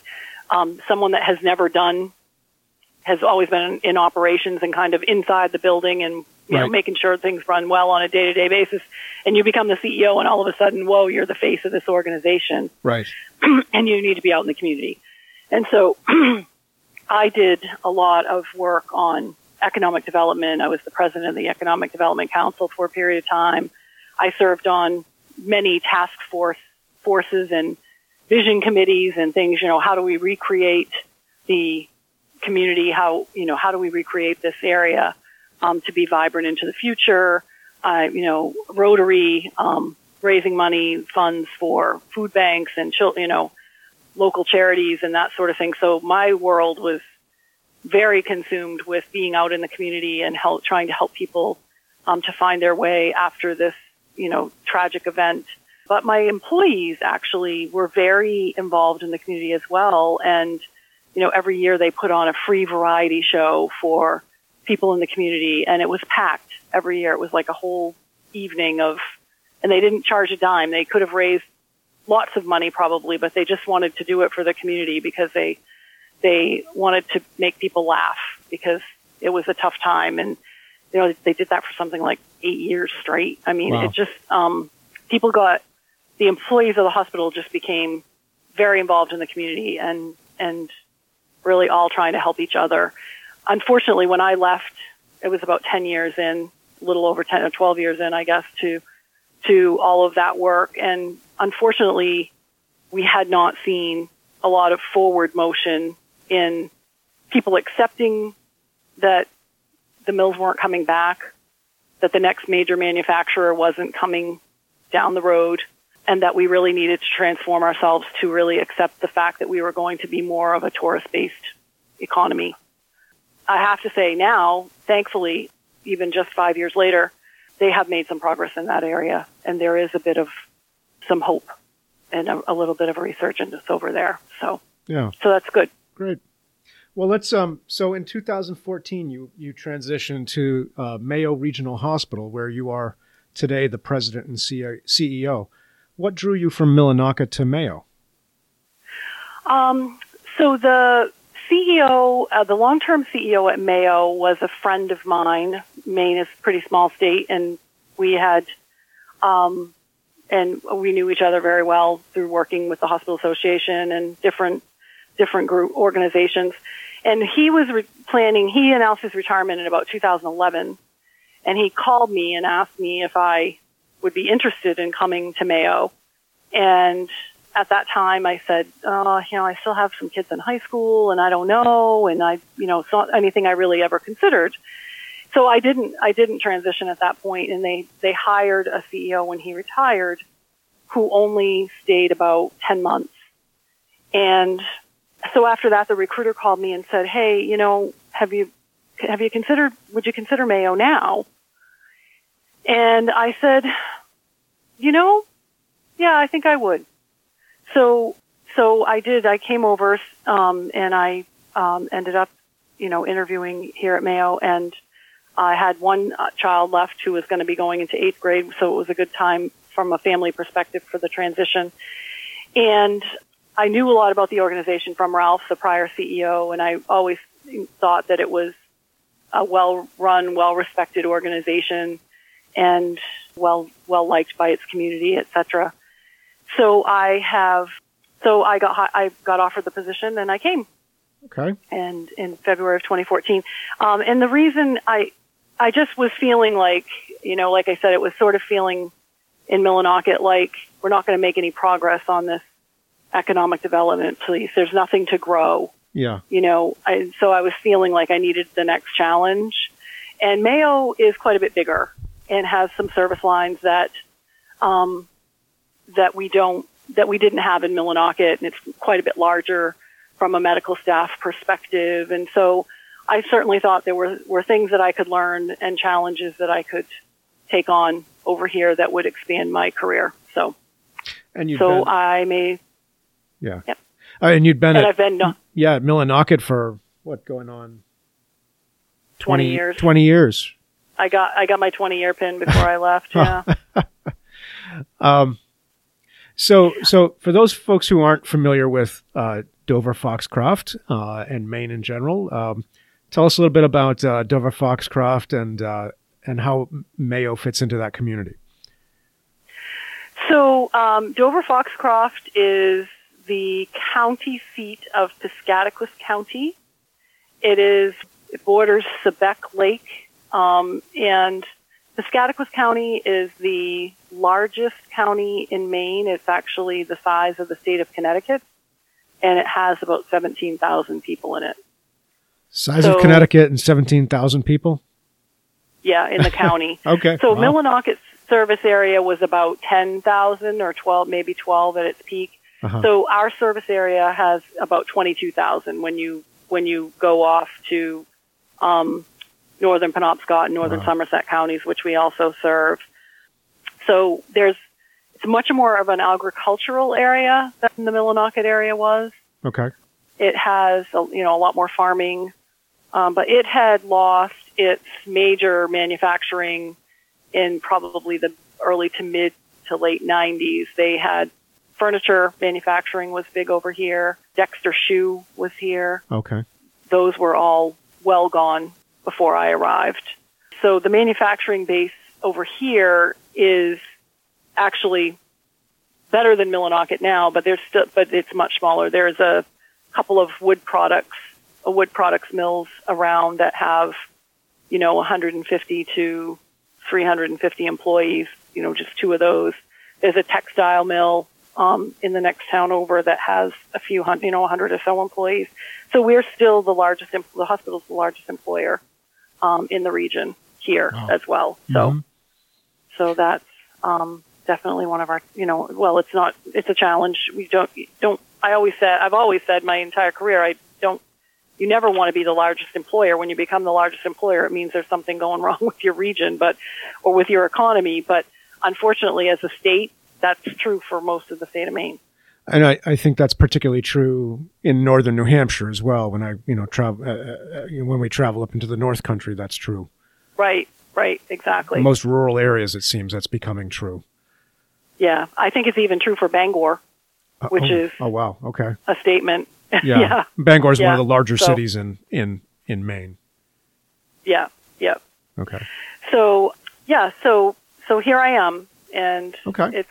um, someone that has never done, has always been in operations and kind of inside the building and, you right. know, making sure things run well on a day-to-day basis. And you become the C E O and all of a sudden, whoa, you're the face of this organization. Right. And you need to be out in the community. And so I did a lot of work on economic development. I was the president of the Economic Development Council for a period of time. I served on many task force forces and vision committees and things, you know, how do we recreate the community? How, you know, how do we recreate this area? Um, to be vibrant into the future, uh, you know, Rotary, um, raising money, funds for food banks and, chil- you know, local charities and that sort of thing. So my world was very consumed with being out in the community and help, trying to help people um, to find their way after this, you know, tragic event. But my employees actually were very involved in the community as well. And, you know, every year they put on a free variety show for people in the community, and it was packed every year. It was like a whole evening of, and they didn't charge a dime. They could have raised lots of money probably, but they just wanted to do it for the community because they, they wanted to make people laugh because it was a tough time. And, you know, they did that for something like eight years straight. I mean, wow. It just, um, people got, the employees of the hospital just became very involved in the community and, and really all trying to help each other. Unfortunately, when I left, it was about ten years in, a little over ten or twelve years in, I guess, to to all of that work. And unfortunately, we had not seen a lot of forward motion in people accepting that the mills weren't coming back, that the next major manufacturer wasn't coming down the road, and that we really needed to transform ourselves to really accept the fact that we were going to be more of a tourist-based economy. I have to say now, thankfully, even just five years later, they have made some progress in that area. And there is a bit of some hope and a, a little bit of a resurgence over there. So, yeah. So that's good. Great. Well, let's, um, so in two thousand fourteen, you, you transitioned to uh, Mayo Regional Hospital, where you are today the president and C E O. What drew you from Millinocket to Mayo? Um, so the, C E O, uh, the long-term C E O at Mayo was a friend of mine. Maine is a pretty small state, and we had, um, and we knew each other very well through working with the Hospital Association and different, different group organizations. And he was re- planning, he announced his retirement in about two thousand eleven, and he called me and asked me if I would be interested in coming to Mayo. And at that time, I said, uh, you know, I still have some kids in high school and I don't know. And I, you know, it's not anything I really ever considered. So I didn't, I didn't transition at that point. And they, they hired a C E O when he retired who only stayed about ten months. And so after that, the recruiter called me and said, hey, you know, have you, have you considered, would you consider Mayo now? And I said, you know, yeah, I think I would. So, so I did, I came over, um, and I, um, ended up, you know, interviewing here at Mayo, and I had one child left who was going to be going into eighth grade. So it was a good time from a family perspective for the transition. And I knew a lot about the organization from Ralph, the prior C E O, and I always thought that it was a well-run, well-respected organization and well, well-liked by its community, et cetera. So I have, so I got, I got offered the position and I came. Okay. And in February of twenty fourteen. Um, and the reason I, I just was feeling like, you know, like I said, it was sort of feeling in Millinocket like we're not going to make any progress on this economic development piece. There's nothing to grow. Yeah. You know, I, so I was feeling like I needed the next challenge. And Mayo is quite a bit bigger and has some service lines that, um, that we don't, that we didn't have in Millinocket, and it's quite a bit larger from a medical staff perspective. And so I certainly thought there were, were things that I could learn and challenges that I could take on over here that would expand my career. So, and you, so been, I may, yeah, yep. uh, and you'd been, and at, I've been, no, yeah, at Millinocket for what, going on twenty, twenty years, twenty years. I got, I got my twenty year pin before I left. Yeah. um, so, so for those folks who aren't familiar with, uh, Dover-Foxcroft uh, and Maine in general. Um, tell us a little bit about uh, Dover-Foxcroft and uh, and how Mayo fits into that community. So um, Dover-Foxcroft is the county seat of Piscataquis County. It is it borders Sebec Lake, um, and Piscataquis County is the largest county in Maine. It's actually the size of the state of Connecticut. And it has about seventeen thousand people in it. Size so, of Connecticut and seventeen thousand people? Yeah, in the county. Okay. So wow. Millinocket's service area was about ten thousand or twelve, maybe twelve at its peak. Uh-huh. So our service area has about twenty-two thousand when you when you go off to um, northern Penobscot and northern wow. Somerset counties, which we also serve. So there's much more of an agricultural area than the Millinocket area was. Okay. It has, you know, a lot more farming, um, but it had lost its major manufacturing in probably the early to mid to late nineties. They had furniture manufacturing was big over here. Dexter Shoe was here. Okay. Those were all well gone before I arrived. So the manufacturing base over here is actually better than Millinocket now, but there's still, but it's much smaller. There's a couple of wood products, a wood products mills around that have, you know, one hundred fifty to three hundred fifty employees, you know, just two of those. There's a textile mill, um, in the next town over that has a few hundred, you know, one hundred or so employees. So we're still the largest, em- the hospital's the largest employer, um, in the region here wow. as well. So, mm-hmm. so that's, um, definitely one of our, you know, well, it's not, it's a challenge. We don't, don't, I always said, I've always said my entire career, I don't, you never want to be the largest employer. When you become the largest employer, it means there's something going wrong with your region, but, or with your economy. But unfortunately, as a state, that's true for most of the state of Maine. And I, I think that's particularly true in northern New Hampshire as well. When I, you know, travel, uh, uh, when we travel up into the North Country, that's true. Right, right, exactly. In most rural areas, it seems that's becoming true. Yeah, I think it's even true for Bangor, uh, which oh, is oh wow, okay, a statement. Yeah, yeah. Bangor is yeah. one of the larger so, cities in, in in Maine. Yeah, yeah. Okay. So yeah, so so here I am, and okay. it's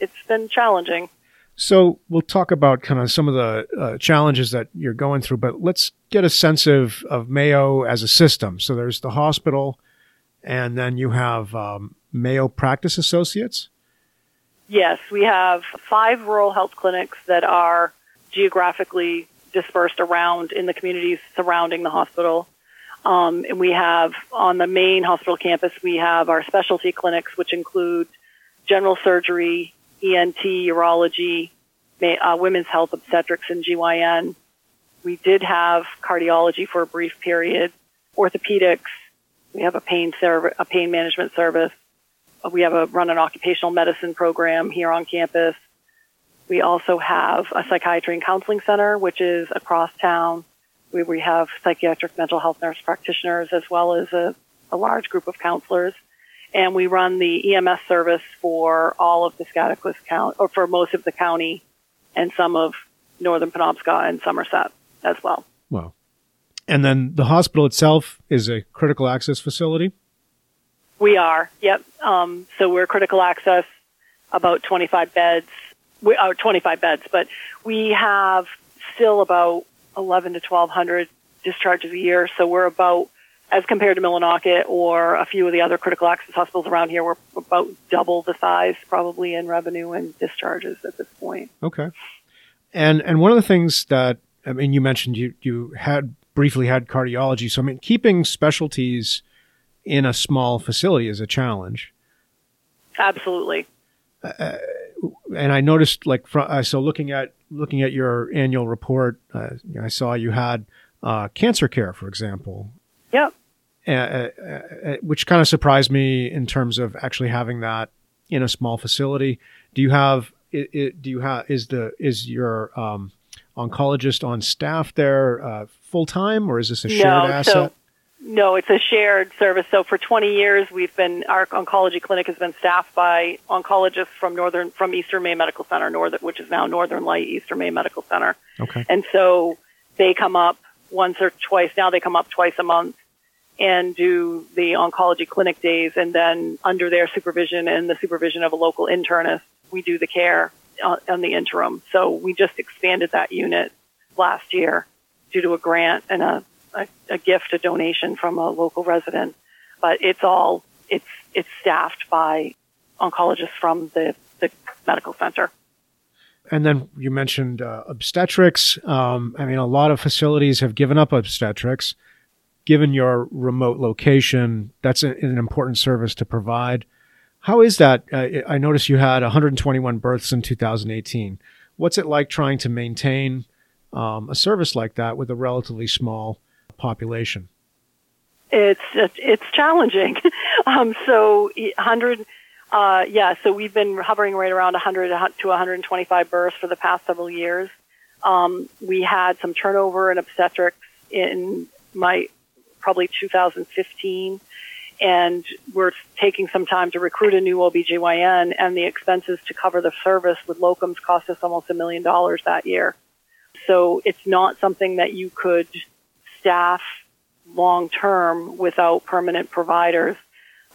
it's been challenging. So we'll talk about kind of some of the uh, challenges that you're going through, but let's get a sense of of Mayo as a system. So there's the hospital, and then you have um, Mayo Practice Associates. Yes, we have five rural health clinics that are geographically dispersed around in the communities surrounding the hospital. Um, and we have on the main hospital campus, we have our specialty clinics, which include general surgery, E N T, urology, uh, women's health, obstetrics, and G Y N. We did have cardiology for a brief period, orthopedics. We have a pain serv- a pain management service. We have a run an occupational medicine program here on campus. We also have a psychiatry and counseling center, which is across town. We, we have psychiatric mental health nurse practitioners as well as a, a large group of counselors. And we run the E M S service for all of Piscataquis County, or for most of the county and some of northern Penobscot and Somerset as well. Wow. And then the hospital itself is a critical access facility? We are, yep. Um, so we're critical access, about twenty-five beds, we, uh, twenty-five beds, but we have still about eleven to twelve hundred discharges a year. So we're about, as compared to Millinocket or a few of the other critical access hospitals around here, we're about double the size probably in revenue and discharges at this point. Okay. And and one of the things that, I mean, you mentioned you, you had briefly had cardiology. So, I mean, keeping specialties in a small facility is a challenge. Absolutely. Uh, and I noticed, like, fr- uh, so looking at looking at your annual report, uh, I saw you had uh, cancer care, for example. Yep. Uh, uh, uh, which kind of surprised me in terms of actually having that in a small facility. Do you have? It, it, do you have? Is the is your um, oncologist on staff there uh, full time, or is this a shared no, asset? So, no, it's a shared service. So for twenty years, we've been our oncology clinic has been staffed by oncologists from northern from Eastern Maine Medical Center, northern which is now Northern Light Eastern Maine Medical Center. Okay. And so they come up once or twice. Now they come up twice a month and do the oncology clinic days, and then under their supervision and the supervision of a local internist, we do the care on the interim. So we just expanded that unit last year due to a grant and a, a, a gift, a donation from a local resident. But it's all, it's it's staffed by oncologists from the, the medical center. And then you mentioned uh, obstetrics. Um, I mean, a lot of facilities have given up obstetrics. Given your remote location, that's a, an important service to provide. How is that? Uh, I noticed you had one hundred twenty-one births in two thousand eighteen. What's it like trying to maintain um, a service like that with a relatively small population? It's it's challenging. um, so one hundred, uh, yeah. So we've been hovering right around one hundred to one hundred twenty-five births for the past several years. Um, we had some turnover in obstetrics in my probably two thousand fifteen. And we're taking some time to recruit a new O B G Y N, and the expenses to cover the service with locums cost us almost a million dollars that year. So it's not something that you could staff long-term without permanent providers.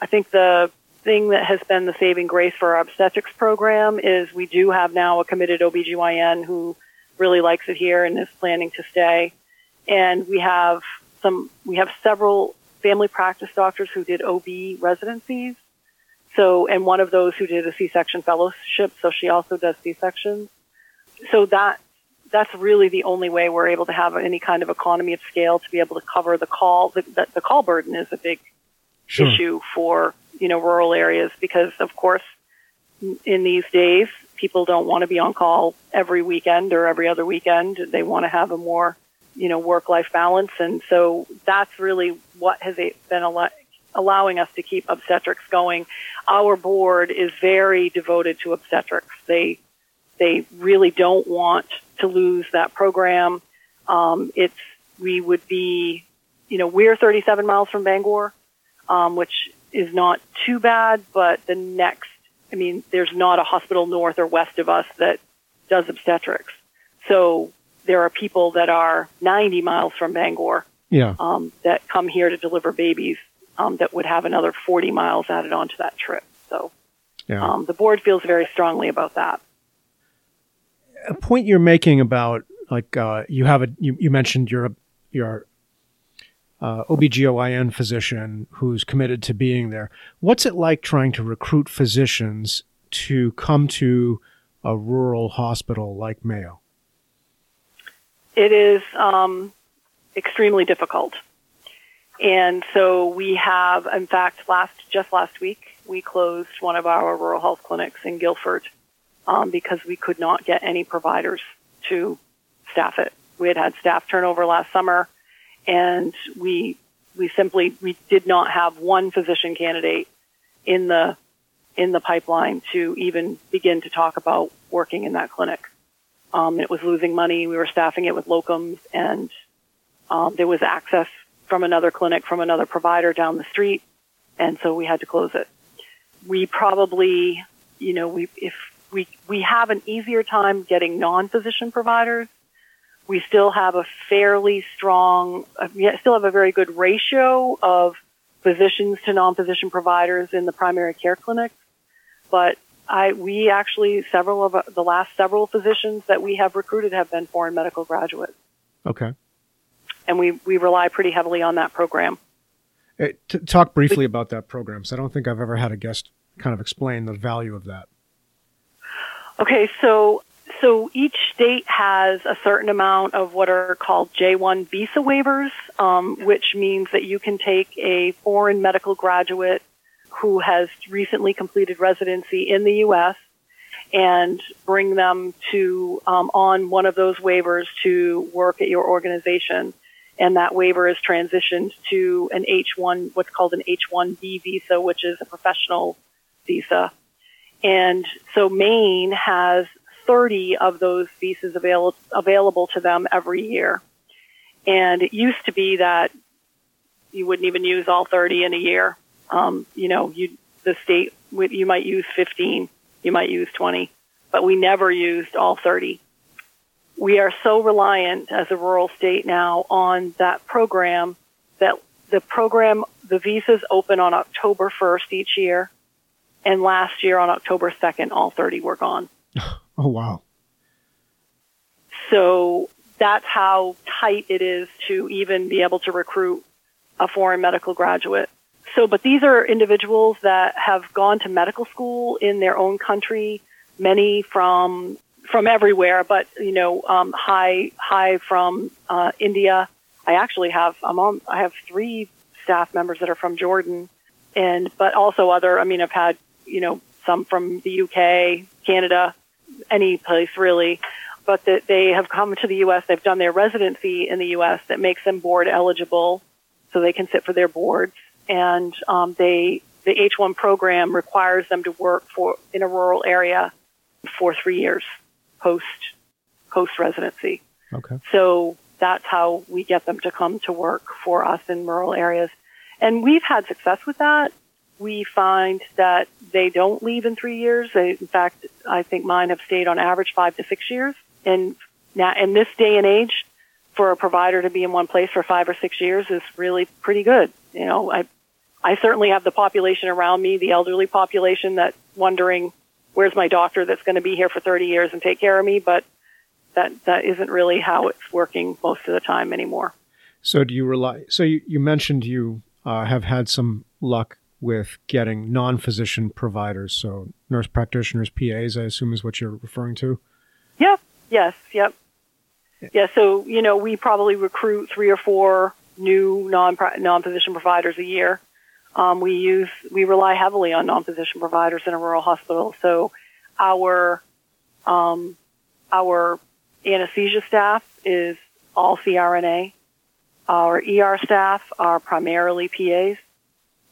I think the thing that has been the saving grace for our obstetrics program is we do have now a committed O B G Y N who really likes it here and is planning to stay. And we have some, we have several family practice doctors who did O B residencies. So, and one of those who did a C-section fellowship. So she also does C-sections. So that, that's really the only way we're able to have any kind of economy of scale to be able to cover the call. The, the, the call burden is a big sure. issue for, you know, rural areas because, of course, in these days, people don't want to be on call every weekend or every other weekend. They want to have a more, you know, work-life balance. And so that's really what has been al- allowing us to keep obstetrics going. Our board is very devoted to obstetrics. They they really don't want to lose that program. Um, it's we would be, you know, we're thirty-seven miles from Bangor, um, which is not too bad, but the next, I mean, there's not a hospital north or west of us that does obstetrics. So there are people that are ninety miles from Bangor yeah. um, that come here to deliver babies um, that would have another forty miles added onto that trip. So yeah. um, the board feels very strongly about that. A point you're making about, like, uh, you have a, you, you mentioned your, your uh, O B G Y N physician who's committed to being there. What's it like trying to recruit physicians to come to a rural hospital like Mayo? It is um, extremely difficult. And so we have, in fact, last just last week, we closed one of our rural health clinics in Guilford um, because we could not get any providers to staff it. We had had staff turnover last summer, and we we simply we did not have one physician candidate in the in the pipeline to even begin to talk about working in that clinic. Um, it was losing money. We were staffing it with locums, and um, there was access from another clinic, from another provider down the street, and so we had to close it. We probably, you know, we if we we have an easier time getting non-physician providers, We still have a fairly strong, uh, still have a very good ratio of physicians to non-physician providers in the primary care clinics. But I, we actually, several of uh, the last several physicians that we have recruited have been foreign medical graduates. Okay. And we, we rely pretty heavily on that program. Hey, t- talk briefly we, about that program. So I don't think I've ever had a guest kind of explain the value of that. Okay, so so each state has a certain amount of what are called J one visa waivers, um, which means that you can take a foreign medical graduate who has recently completed residency in the U S and bring them to um, on one of those waivers to work at your organization. And that waiver is transitioned to an H one, what's called an H one B visa, which is a professional visa. And so Maine has thirty of those visas avail- available to them every year. And it used to be that you wouldn't even use all thirty in a year. Um, you know, you, the state, you might use fifteen, you might use twenty, but we never used all thirty. We are so reliant as a rural state now on that program that the program, the visas open on October first each year. And last year on October second, all thirty were gone. Oh, wow. So that's how tight it is to even be able to recruit a foreign medical graduate. So, but these are individuals that have gone to medical school in their own country, many from from everywhere, but, you know, um, high high from uh, India. I actually have I'm on, I have three staff members that are from Jordan, and but also other. I mean, I've had, you know, some from the U K, Canada, any place really, but that they have come to the U S. They've done their residency in the U S that makes them board eligible, so they can sit for their boards. And um, they the H one program requires them to work for in a rural area for three years post post residency. Okay. So that's how we get them to come to work for us in rural areas, and we've had success with that. We find that they don't leave in three years. They, in fact, I think mine have stayed on average five to six years. And now, in this day and age, for a provider to be in one place for five or six years is really pretty good. You know, I, I certainly have the population around me, the elderly population, that wondering, where's my doctor that's going to be here for thirty years and take care of me? But that, that isn't really how it's working most of the time anymore. So do you rely, so you, you mentioned you uh, have had some luck with getting non-physician providers, so nurse practitioners, P As, I assume is what you're referring to? Yep. Yes. Yep. Yeah. So, you know, we probably recruit three or four new non non-physician providers a year. Um, we use we rely heavily on non-physician providers in a rural hospital. So, our um, our anesthesia staff is all C R N A. Our E R staff are primarily P As.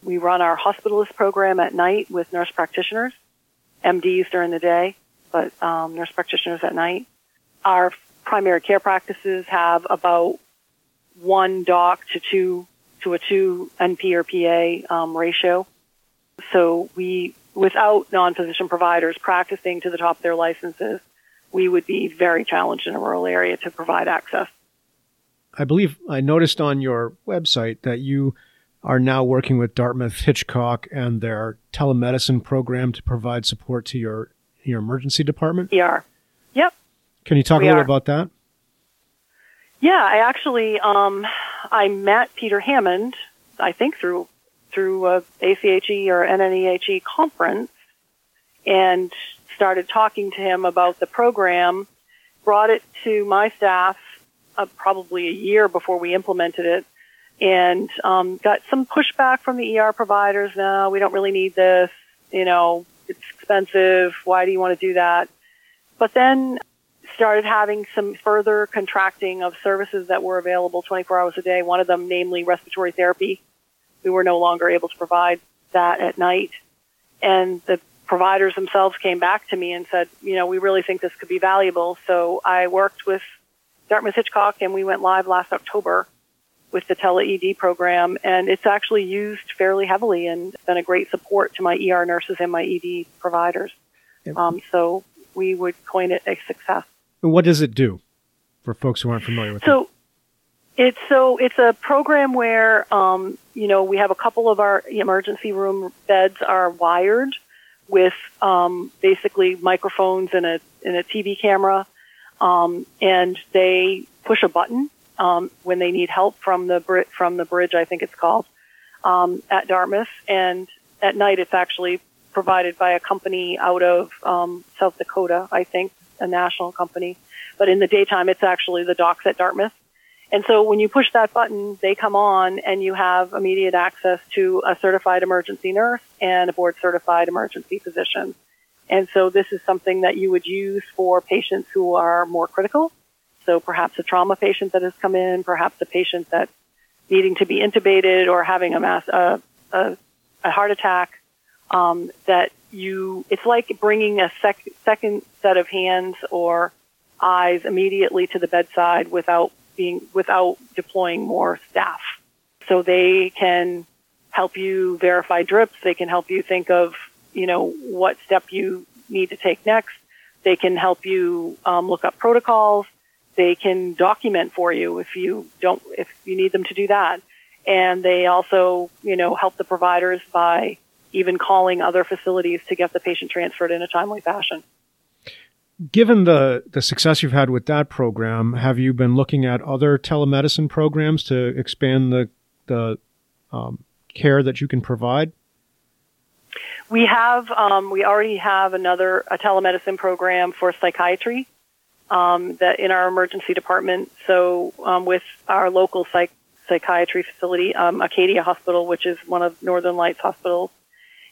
We run our hospitalist program at night with nurse practitioners, M Ds during the day, but um, nurse practitioners at night. Our primary care practices have about one doc to two to a two N P or P A um, ratio. So we, without non-physician providers practicing to the top of their licenses, we would be very challenged in a rural area to provide access. I believe I noticed on your website that you are now working with Dartmouth-Hitchcock and their telemedicine program to provide support to your your emergency department? E R. Yep. Can you talk we a little are. about that? Yeah, I actually, um, I met Peter Hammond, I think through through a ACHE or N N E H E conference, and started talking to him about the program, brought it to my staff uh, probably a year before we implemented it, and um, got some pushback from the E R providers. No, we don't really need this, you know, it's expensive, why do you want to do that? But then started having some further contracting of services that were available twenty-four hours a day, one of them namely respiratory therapy. We were no longer able to provide that at night. And the providers themselves came back to me and said, you know, we really think this could be valuable. So I worked with Dartmouth-Hitchcock, and we went live last October with the tele-E D program, and it's actually used fairly heavily and been a great support to my E R nurses and my E D providers. Um, so we would coin it a success. What does it do for folks who aren't familiar with it? So that? it's so it's a program where um, you know we have a couple of our emergency room beds are wired with um, basically microphones and a and a T V camera, um, and they push a button um, when they need help from the bri- from the bridge, I think it's called, um, at Dartmouth, and at night it's actually provided by a company out of um, South Dakota, I think, a national company. But in the daytime, it's actually the docs at Dartmouth. And so when you push that button, they come on and you have immediate access to a certified emergency nurse and a board-certified emergency physician. And so this is something that you would use for patients who are more critical. So perhaps a trauma patient that has come in, perhaps a patient that's needing to be intubated or having a, mass, a, a, a heart attack. Um, that you, it's like bringing a sec- second set of hands or eyes immediately to the bedside without being, without deploying more staff. So they can help you verify drips. They can help you think of, you know, what step you need to take next. They can help you, um, look up protocols. They can document for you if you don't, if you need them to do that. And they also, you know, help the providers by even calling other facilities to get the patient transferred in a timely fashion. Given the, the success you've had with that program, have you been looking at other telemedicine programs to expand the the um, care that you can provide? We have. Um, we already have another a telemedicine program for psychiatry um, that in our emergency department. So um, with our local psych, psychiatry facility, um, Acadia Hospital, which is one of Northern Light's hospitals.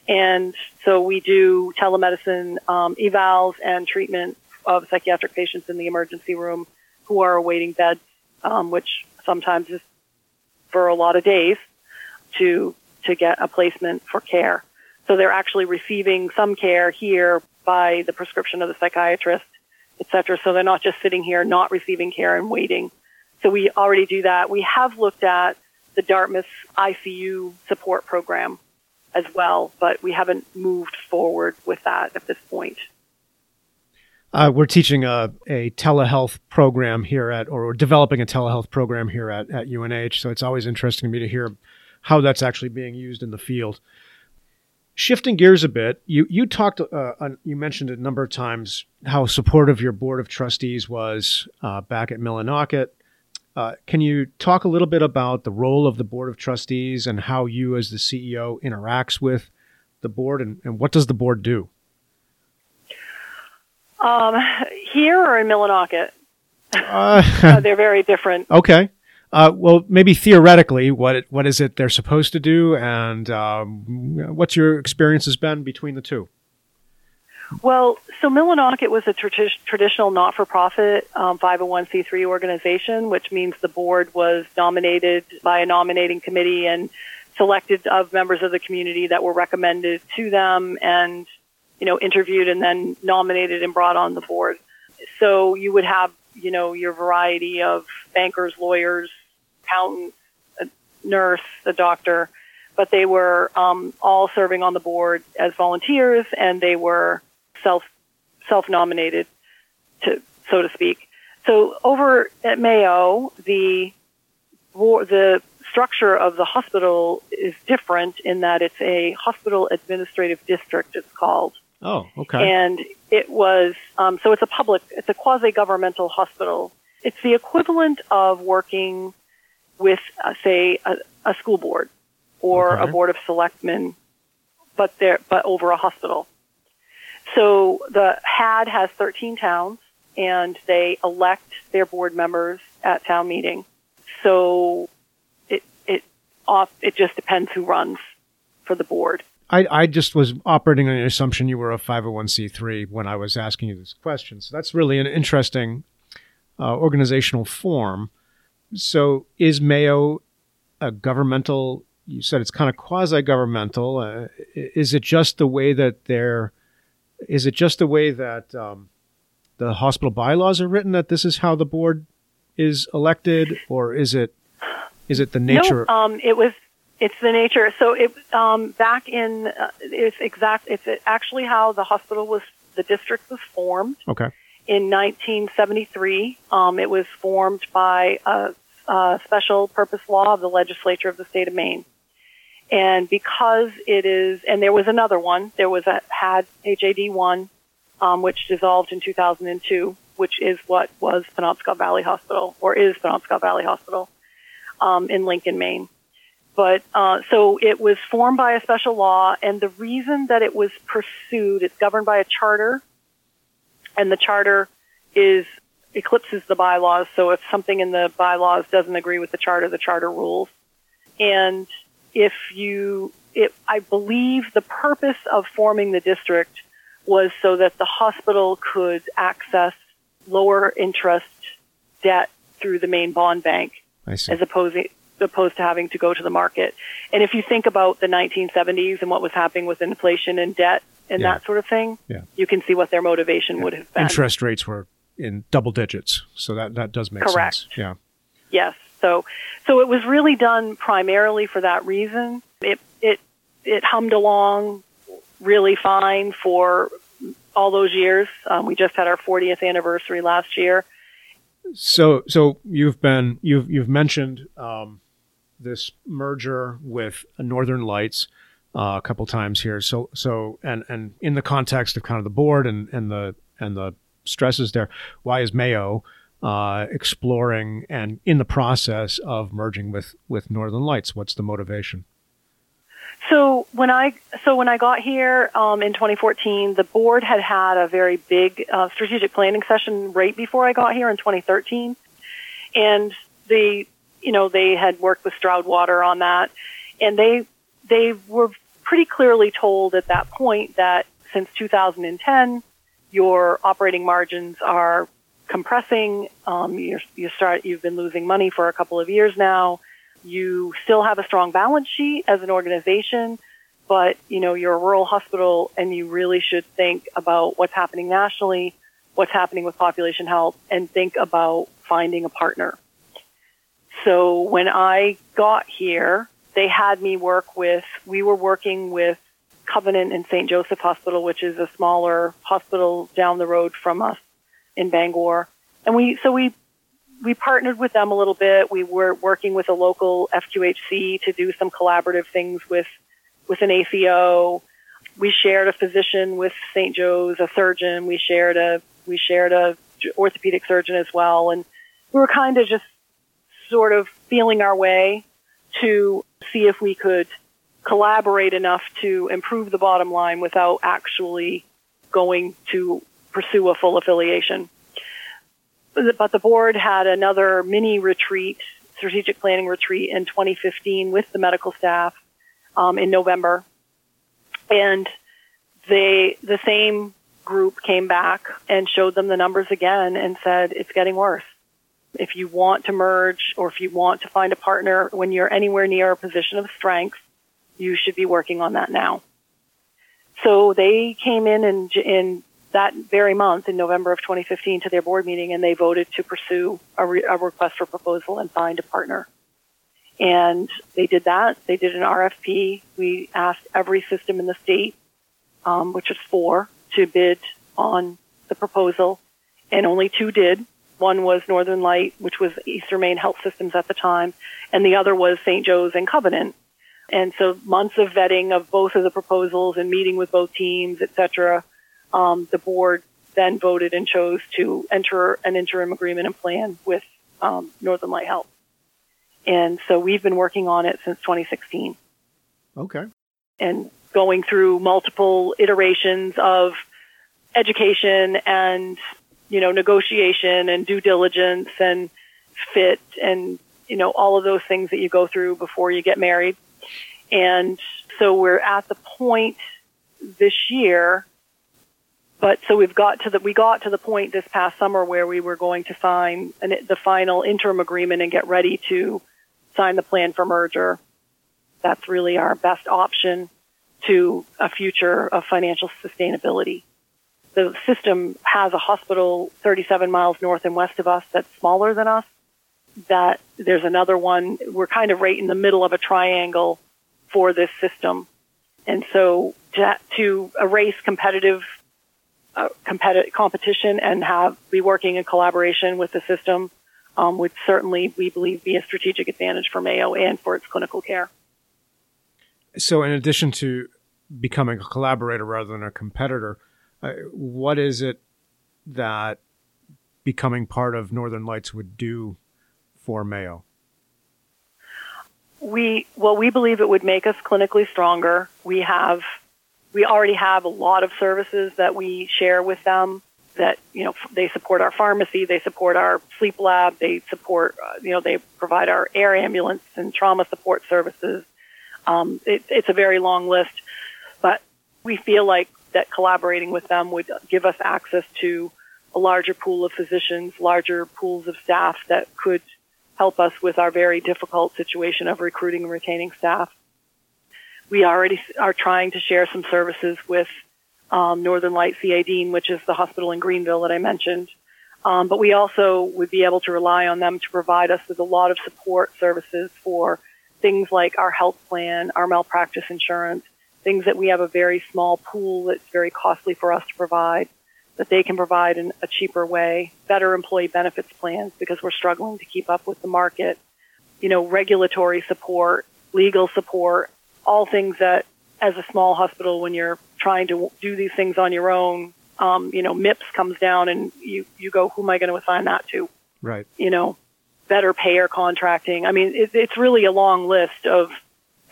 And so we do telemedicine um, evals and treatment of psychiatric patients in the emergency room who are awaiting beds, um, which sometimes is for a lot of days to to get a placement for care. So they're actually receiving some care here by the prescription of the psychiatrist, et cetera. So they're not just sitting here not receiving care and waiting. So we already do that. We have looked at the Dartmouth I C U support program as well, but we haven't moved forward with that at this point. Uh, we're teaching a, a telehealth program here at, or we're developing a telehealth program here at, at U N H, so it's always interesting to me to hear how that's actually being used in the field. Shifting gears a bit, you you talked, uh, you mentioned a number of times how supportive your board of trustees was uh, back at Millinocket. Uh, can you talk a little bit about the role of the Board of Trustees and how you as the C E O interacts with the board, and, and what does the board do? Um, here or in Millinocket? Uh, uh, they're very different. Okay. Uh, well, maybe theoretically, what what is it they're supposed to do, and um, what's your experience has been between the two? Well, so Millinocket was a trad- traditional not-for-profit um, five oh one c three organization, which means the board was nominated by a nominating committee and selected of members of the community that were recommended to them and, you know, interviewed and then nominated and brought on the board. So you would have, you know, your variety of bankers, lawyers, accountants, a nurse, a doctor, but they were um, all serving on the board as volunteers, and they were self, self-nominated, to, so to speak. So over at Mayo, the the structure of the hospital is different in that it's a hospital administrative district, it's called. Oh, okay. And it was, um, so it's a public, it's a quasi-governmental hospital. It's the equivalent of working with, uh, say, a, a school board or okay. a board of selectmen, but they're, but over a hospital. So the H A D has thirteen towns, and they elect their board members at town meeting. So it it off, it just depends who runs for the board. I, I just was operating on the assumption you were a five oh one c three when I was asking you this question. So that's really an interesting uh, organizational form. So is Mayo a governmental? You said it's kind of quasi-governmental. Uh, is it just the way that they're? Is it just the way that um, the hospital bylaws are written that this is how the board is elected, or is it? Is it the nature? No, um, it was. It's the nature. So it um, back in uh, it's exact. It's actually how the hospital was. The district was formed. Okay. in nineteen seventy-three. Um, it was formed by a, a special purpose law of the legislature of the state of Maine. And because it is, and there was another one, there was a had H A D one, um, which dissolved in two thousand two, which is what was Penobscot Valley Hospital, or is Penobscot Valley Hospital, um, in Lincoln, Maine. But, uh, so it was formed by a special law, and the reason that it was pursued, it's governed by a charter, and the charter is, eclipses the bylaws, so if something in the bylaws doesn't agree with the charter, the charter rules. And if you, it, I believe the purpose of forming the district was so that the hospital could access lower interest debt through the Maine bond bank, as opposed opposed to having to go to the market. And if you think about the nineteen seventies and what was happening with inflation and debt and yeah. that sort of thing, yeah. you can see what their motivation yeah. would have been. Interest rates were in double digits, so that, that does make Correct. sense. Yeah. Yes. So so it was really done primarily for that reason. It it it hummed along really fine for all those years. Um, we just had our fortieth anniversary last year. So so you've been you've you've mentioned um, this merger with Northern Lights uh, a couple times here. So so and and in the context of kind of the board and, and the and the stresses there, why is Mayo Uh, exploring and in the process of merging with, with Northern Lights? What's the motivation? So when I so when I got here um, in twenty fourteen, the board had had a very big uh, strategic planning session right before I got here in twenty thirteen, and they you know they had worked with Stroudwater on that, and they they were pretty clearly told at that point that since two thousand ten, your operating margins are compressing, um, you're, you start, you've been losing money for a couple of years now. You still have a strong balance sheet as an organization, but, you know, you're a rural hospital and you really should think about what's happening nationally, what's happening with population health, and think about finding a partner. So when I got here, they had me work with, we were working with Covenant and Saint Joseph Hospital, which is a smaller hospital down the road from us in Bangor. And we, so we, we partnered with them a little bit. We were working with a local F Q H C to do some collaborative things with, with an A C O. We shared a physician with Saint Joe's, a surgeon. We shared a, we shared a orthopedic surgeon as well. And we were kind of just sort of feeling our way to see if we could collaborate enough to improve the bottom line without actually going to pursue a full affiliation. But the board had another mini retreat, strategic planning retreat in twenty fifteen with the medical staff um, in November. And they, the same group came back and showed them the numbers again and said, it's getting worse. If you want to merge or if you want to find a partner when you're anywhere near a position of strength, you should be working on that now. So they came in and, in that very month in November of twenty fifteen to their board meeting, and they voted to pursue a, re- a request for proposal and find a partner. And they did that. They did an R F P. We asked every system in the state, um, which was four, to bid on the proposal, and only two did. One was Northern Light, which was Eastern Maine Health Systems at the time, and the other was Saint Joe's and Covenant. And so months of vetting of both of the proposals and meeting with both teams, et cetera, Um, the board then voted and chose to enter an interim agreement and plan with um, Northern Light Health. And so we've been working on it since twenty sixteen. Okay. And going through multiple iterations of education and, you know, negotiation and due diligence and fit and, you know, all of those things that you go through before you get married. And so we're at the point this year. But so we've got to the we got to the point this past summer where we were going to sign an, the final interim agreement and get ready to sign the plan for merger. That's really our best option to a future of financial sustainability. The system has a hospital thirty-seven miles north and west of us that's smaller than us. That there's another one. We're kind of right in the middle of a triangle for this system, and so to, to erase competitive uh, competi- competition and have be working in collaboration with the system um, would certainly, we believe, be a strategic advantage for Mayo and for its clinical care. So in addition to becoming a collaborator rather than a competitor, uh, what is it that becoming part of Northern Lights would do for Mayo? We, well, we believe it would make us clinically stronger. We have, we already have a lot of services that we share with them that, you know, they support our pharmacy, they support our sleep lab, they support, uh, you know, they provide our air ambulance and trauma support services. Um, it, it's a very long list, but we feel like that collaborating with them would give us access to a larger pool of physicians, larger pools of staff that could help us with our very difficult situation of recruiting and retaining staff. We already are trying to share some services with um, Northern Light C A Dean, which is the hospital in Greenville that I mentioned. Um, but we also would be able to rely on them to provide us with a lot of support services for things like our health plan, our malpractice insurance, things that we have a very small pool that's very costly for us to provide, that they can provide in a cheaper way, better employee benefits plans because we're struggling to keep up with the market, you know, regulatory support, legal support, all things that as a small hospital, when you're trying to do these things on your own, um, you know, M I P S comes down and you, you go, who am I going to assign that to? Right. You know, better payer contracting. I mean, it, it's really a long list of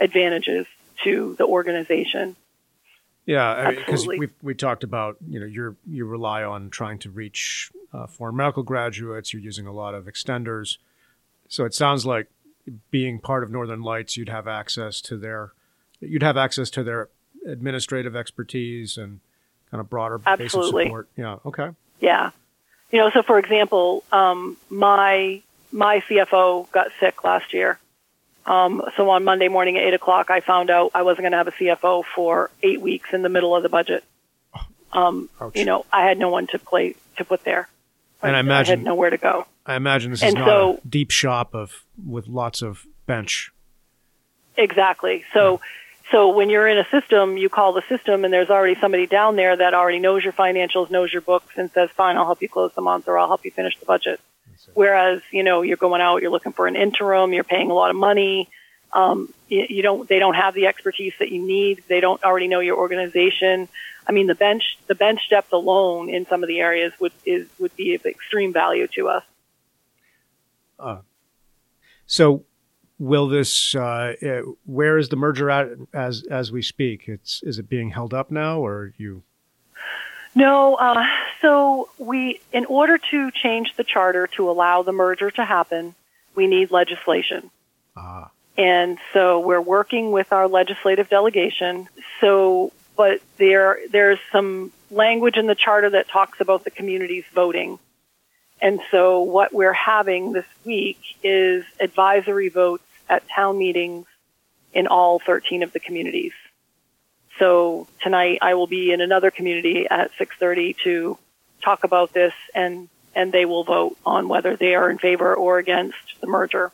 advantages to the organization. Yeah, because we we talked about, you know, you you rely on trying to reach uh, foreign medical graduates. You're using a lot of extenders. So it sounds like being part of Northern Lights, you'd have access to their, you'd have access to their administrative expertise and kind of broader basic support. Yeah. Okay. Yeah. You know, so for example, um, my my C F O got sick last year. Um, so on Monday morning at eight o'clock, I found out I wasn't going to have a C F O for eight weeks in the middle of the budget. Um, you know, I had no one to play, to put there. And I, I imagine I had nowhere to go. I imagine this is and not so, a deep shop of, with lots of bench. Exactly. So, yeah. so when you're in a system, you call the system and there's already somebody down there that already knows your financials, knows your books and says, fine, I'll help you close the month or I'll help you finish the budget. Whereas, you know, you're going out, you're looking for an interim, you're paying a lot of money. Um, you, you don't, they don't have the expertise that you need. They don't already know your organization. I mean, the bench, the bench depth alone in some of the areas would, is, would be of extreme value to us. Uh, so will this, uh, where is the merger at as, as we speak? It's, is it being held up now or are you? No, uh, so we, in order to change the charter to allow the merger to happen, we need legislation. Uh-huh. And so we're working with our legislative delegation. So, but there, there's some language in the charter that talks about the communities voting. And so what we're having this week is advisory votes at town meetings in all thirteen of the communities. So tonight I will be in another community at six thirty to talk about this, and, and they will vote on whether they are in favor or against the merger.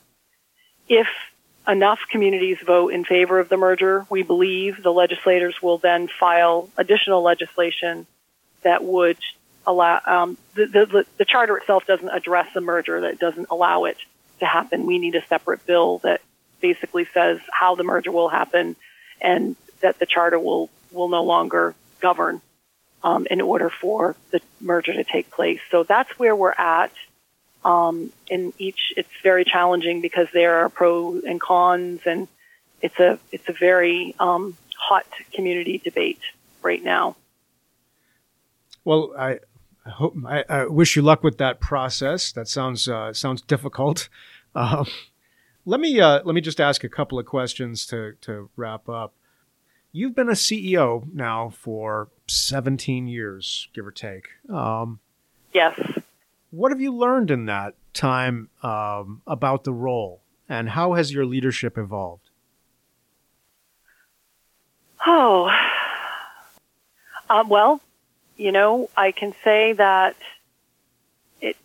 If enough communities vote in favor of the merger, we believe the legislators will then file additional legislation that would allow um, – the, the, the charter itself doesn't address the merger, that doesn't allow it to happen. We need a separate bill that basically says how the merger will happen and – that the charter will, will no longer govern um, in order for the merger to take place. So that's where we're at. Um, in each, it's very challenging because there are pros and cons, and it's a it's a very um, hot community debate right now. Well, I hope I, I wish you luck with that process. That sounds uh, sounds difficult. Uh, let me uh, let me just ask a couple of questions to to wrap up. You've been a C E O now for seventeen years, give or take. Um, yes. What have you learned in that time um, about the role, and how has your leadership evolved? Oh, uh, well, you know, I can say that it.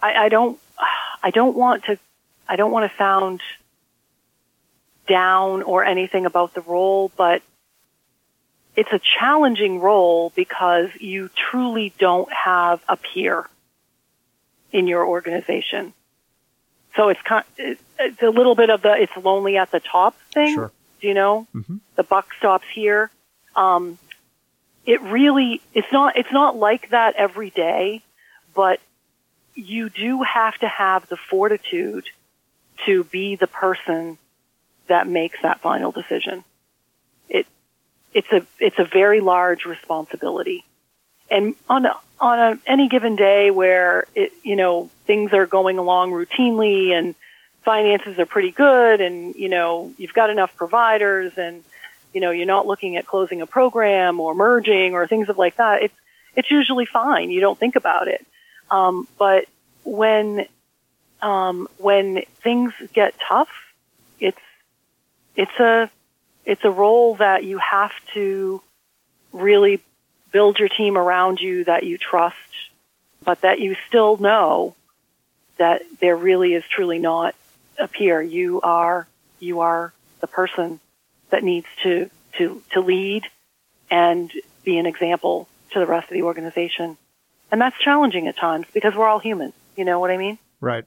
I, I don't. I don't want to. I don't want to sound down or anything about the role, but it's a challenging role because you truly don't have a peer in your organization. So it's kind of, it's a little bit of the it's lonely at the top thing. Sure. You know, mm-hmm. The buck stops here. Um, it really it's not it's not like that every day, but you do have to have the fortitude to be the person that makes that final decision. It it's a it's a very large responsibility. And on a, on a, any given day where it, you know, things are going along routinely and finances are pretty good and, you know, you've got enough providers and, you know, you're not looking at closing a program or merging or things of like that, it's, it's usually fine. You don't think about it. Um, but when, um, when things get tough, it's, it's a, it's a role that you have to really build your team around you that you trust, but that you still know that there really is truly not a peer. You are, you are the person that needs to, to, to lead and be an example to the rest of the organization. And that's challenging at times because we're all human. You know what I mean? Right.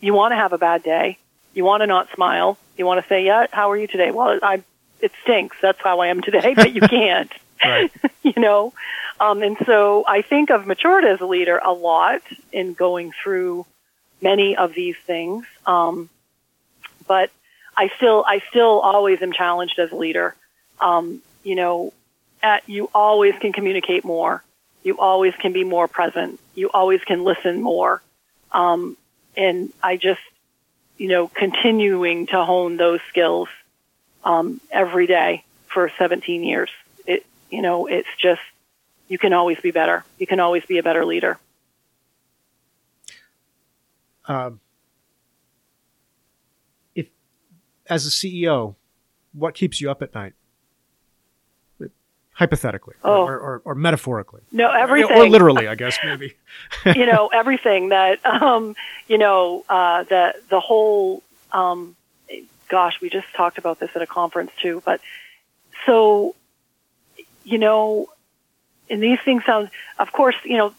You want to have a bad day. You want to not smile. You want to say, yeah, how are you today? Well, I, it stinks. That's how I am today, but you can't. Right. You know, um, and so I think I've matured as a leader a lot in going through many of these things. Um, but I still, I still always am challenged as a leader. Um, you know, at, you always can communicate more. You always can be more present. You always can listen more. Um, and I just, you know, continuing to hone those skills, um, every day for seventeen years. You know, it's just, you can always be better. You can always be a better leader. Um, if, as a C E O, what keeps you up at night? Hypothetically oh. or, or, or metaphorically. No, everything. Or, or literally, I guess, maybe. You know, everything that, um, you know, uh, the, the whole, um, gosh, we just talked about this at a conference too, but so, you know, and these things sound, of course, you know,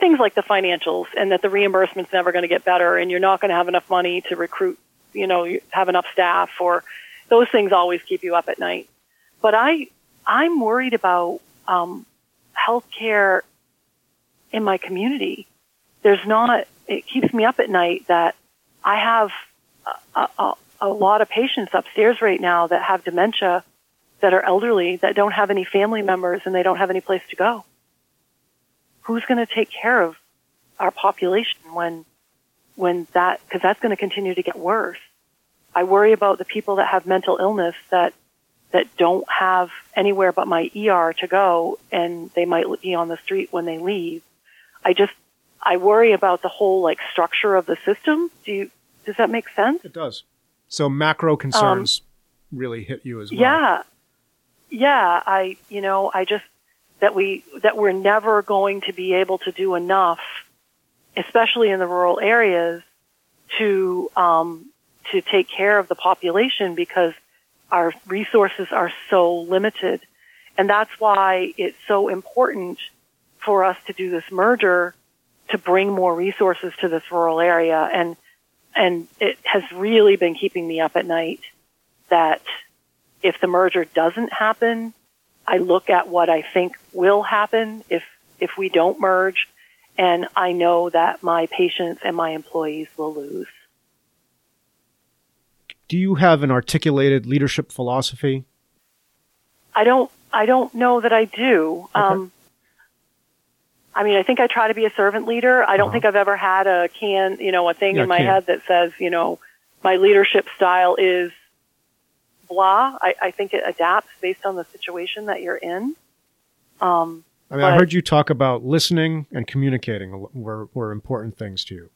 things like the financials and that the reimbursement's never going to get better and you're not going to have enough money to recruit, you know, have enough staff, or those things always keep you up at night. But I, I'm worried about, um, healthcare in my community. There's not, it keeps me up at night that I have a, a, a lot of patients upstairs right now that have dementia, that are elderly, that don't have any family members, and they don't have any place to go. Who's going to take care of our population when, when that, because that's going to continue to get worse. I worry about the people that have mental illness that, that don't have anywhere but my E R to go, and they might be on the street when they leave. I just, I worry about the whole, like, structure of the system. Do you, does that make sense? It does. So macro concerns um, really hit you as well. Yeah. Yeah, I, you know, I just, that we, that we're never going to be able to do enough, especially in the rural areas, to, um, to take care of the population because our resources are so limited. And that's why it's so important for us to do this merger to bring more resources to this rural area. And, and it has really been keeping me up at night that, if the merger doesn't happen, I look at what I think will happen if, if we don't merge, and I know that my patients and my employees will lose. Do you have an articulated leadership philosophy? I don't, I don't know that I do. Okay. Um, I mean, I think I try to be a servant leader. I don't uh-huh. think I've ever had a can, you know, a thing yeah, in my can. head that says, you know, my leadership style is blah. I, I think it adapts based on the situation that you're in. Um, I mean, I heard you talk about listening and communicating were, were important things to you.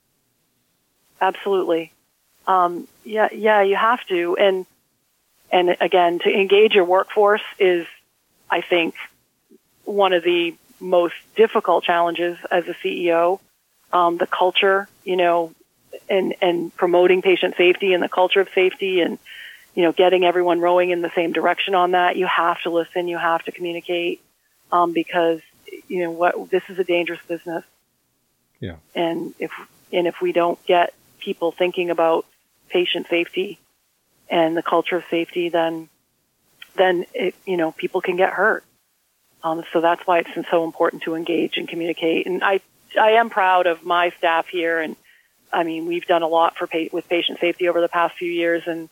Absolutely. Um, yeah, yeah, you have to. And, and again, to engage your workforce is, I think, one of the most difficult challenges as a C E O. Um, the culture, you know, and, and promoting patient safety and the culture of safety and, you know, getting everyone rowing in the same direction on that. You have to listen. You have to communicate, um, because, you know, what, this is a dangerous business. Yeah. And if, and if we don't get people thinking about patient safety and the culture of safety, then, then, it, you know, people can get hurt. Um, so that's why it's been so important to engage and communicate. And I, I am proud of my staff here. And I mean, we've done a lot for pa- with patient safety over the past few years. And,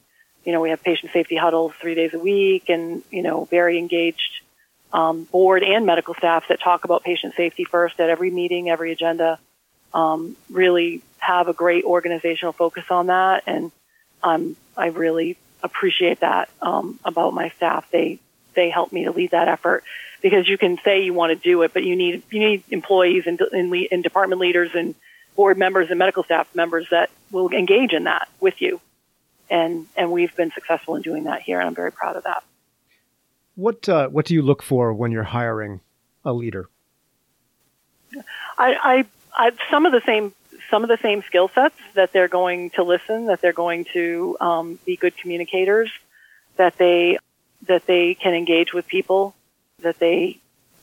you know, we have patient safety huddles three days a week and, you know, very engaged, um, board and medical staff that talk about patient safety first at every meeting, every agenda, um, really have a great organizational focus on that. And, um, I really appreciate that, um, about my staff. They, they helped me to lead that effort, because you can say you want to do it, but you need, you need employees and, and, and department leaders and board members and medical staff members that will engage in that with you. And, and we've been successful in doing that here, and I'm very proud of that. What, uh, what do you look for when you're hiring a leader? I, I, I, some of the same, some of the same skill sets, that they're going to listen, that they're going to, um, be good communicators, that they, that they can engage with people, that they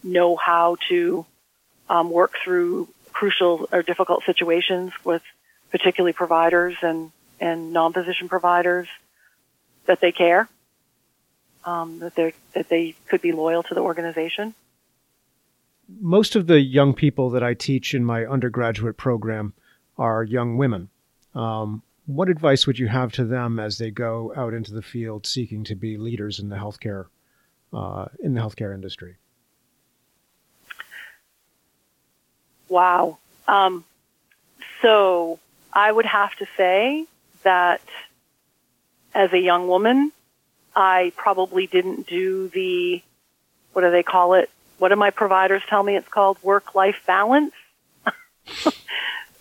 know how to um, work through crucial or difficult situations with particularly providers and, and non-physician providers, that they care, um, that they that they could be loyal to the organization. Most of the young people that I teach in my undergraduate program are young women. Um, what advice would you have to them as they go out into the field seeking to be leaders in the healthcare Uh, in the healthcare industry? Wow. Um, so I would have to say that as a young woman, I probably didn't do the, what do they call it? What do my providers tell me it's called? Work-life balance? uh,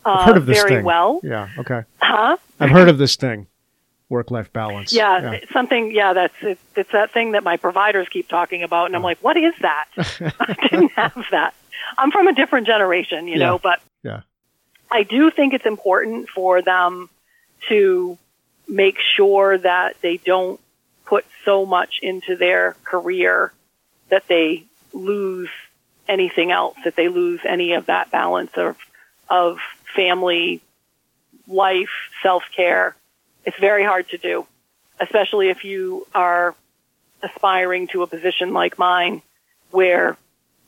I've heard of this very thing. Well. Yeah, okay. Huh? I've heard of this thing. Work-life balance. Yeah, yeah. Something, yeah, that's, it's, it's that thing that my providers keep talking about. And I'm like, what is that? I didn't have that. I'm from a different generation, you yeah. know, but yeah. I do think it's important for them to make sure that they don't put so much into their career that they lose anything else, that they lose any of that balance of, of family, life, self-care. It's very hard to do, especially if you are aspiring to a position like mine where,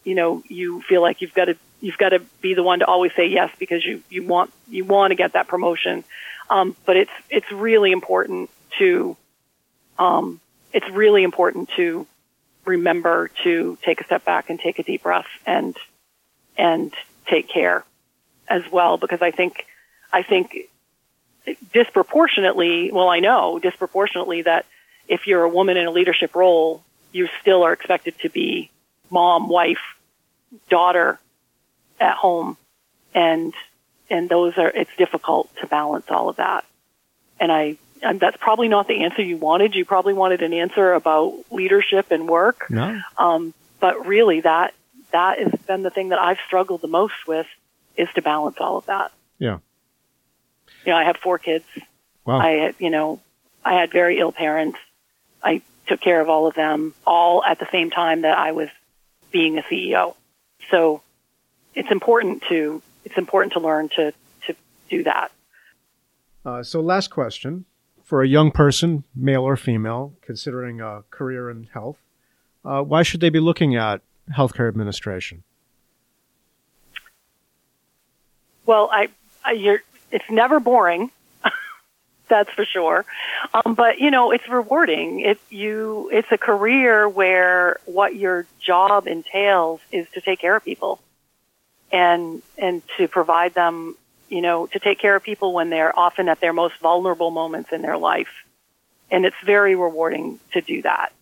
you know, you feel like you've got to, you've got to be the one to always say yes because you, you want, you want to get that promotion. Um, but it's, it's really important to, um, it's really important to remember to take a step back and take a deep breath and, and take care as well, because I think, I think, disproportionately, well, I know disproportionately that if you're a woman in a leadership role, you still are expected to be mom, wife, daughter at home. And, and those are, it's difficult to balance all of that. And I, and that's probably not the answer you wanted. You probably wanted an answer about leadership and work. No. Um, but really that, that has been the thing that I've struggled the most with, is to balance all of that. Yeah. You know, I have four kids. Wow. I, you know, I had very ill parents. I took care of all of them, all at the same time that I was being a C E O. So it's important to it's important to learn to to do that. Uh, so last question for a young person, male or female, considering a career in health, uh, why should they be looking at healthcare administration? Well, I, I you're. It's never boring, that's for sure. Um, but you know, it's rewarding. It you, it's a career where what your job entails is to take care of people, and and to provide them, you know, to take care of people when they're often at their most vulnerable moments in their life, and it's very rewarding to do that.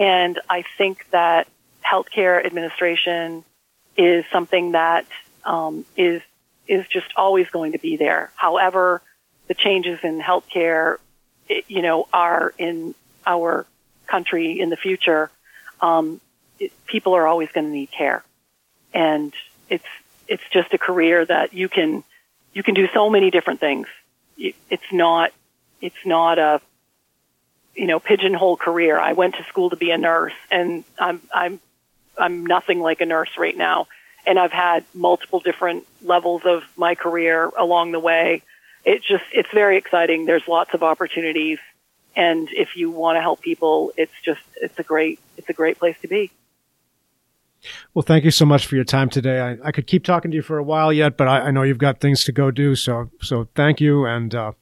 And I think that healthcare administration is something that um, is. is just always going to be there. However, the changes in healthcare, you know, are in our country in the future. Um, it, people are always going to need care, and it's it's just a career that you can you can do so many different things. It's not it's not a you know, pigeonhole career. I went to school to be a nurse, and I'm I'm I'm nothing like a nurse right now. And I've had multiple different levels of my career along the way. It just, it's very exciting. There's lots of opportunities. And if you want to help people, it's just, it's a great, it's a great place to be. Well, thank you so much for your time today. I, I could keep talking to you for a while yet, but I, I know you've got things to go do. So, so thank you and uh,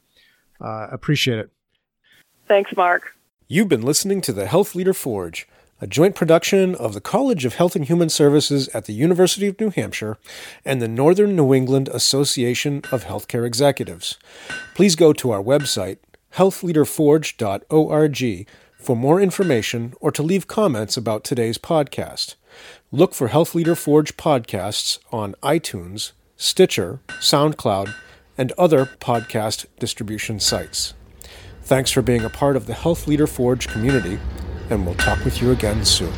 uh, appreciate it. Thanks, Mark. You've been listening to the Health Leader Forge, a joint production of the College of Health and Human Services at the University of New Hampshire and the Northern New England Association of Healthcare Executives. Please go to our website, health leader forge dot org, for more information or to leave comments about today's podcast. Look for Health Leader Forge podcasts on iTunes, Stitcher, SoundCloud, and other podcast distribution sites. Thanks for being a part of the Health Leader Forge community, and we'll talk with you again soon.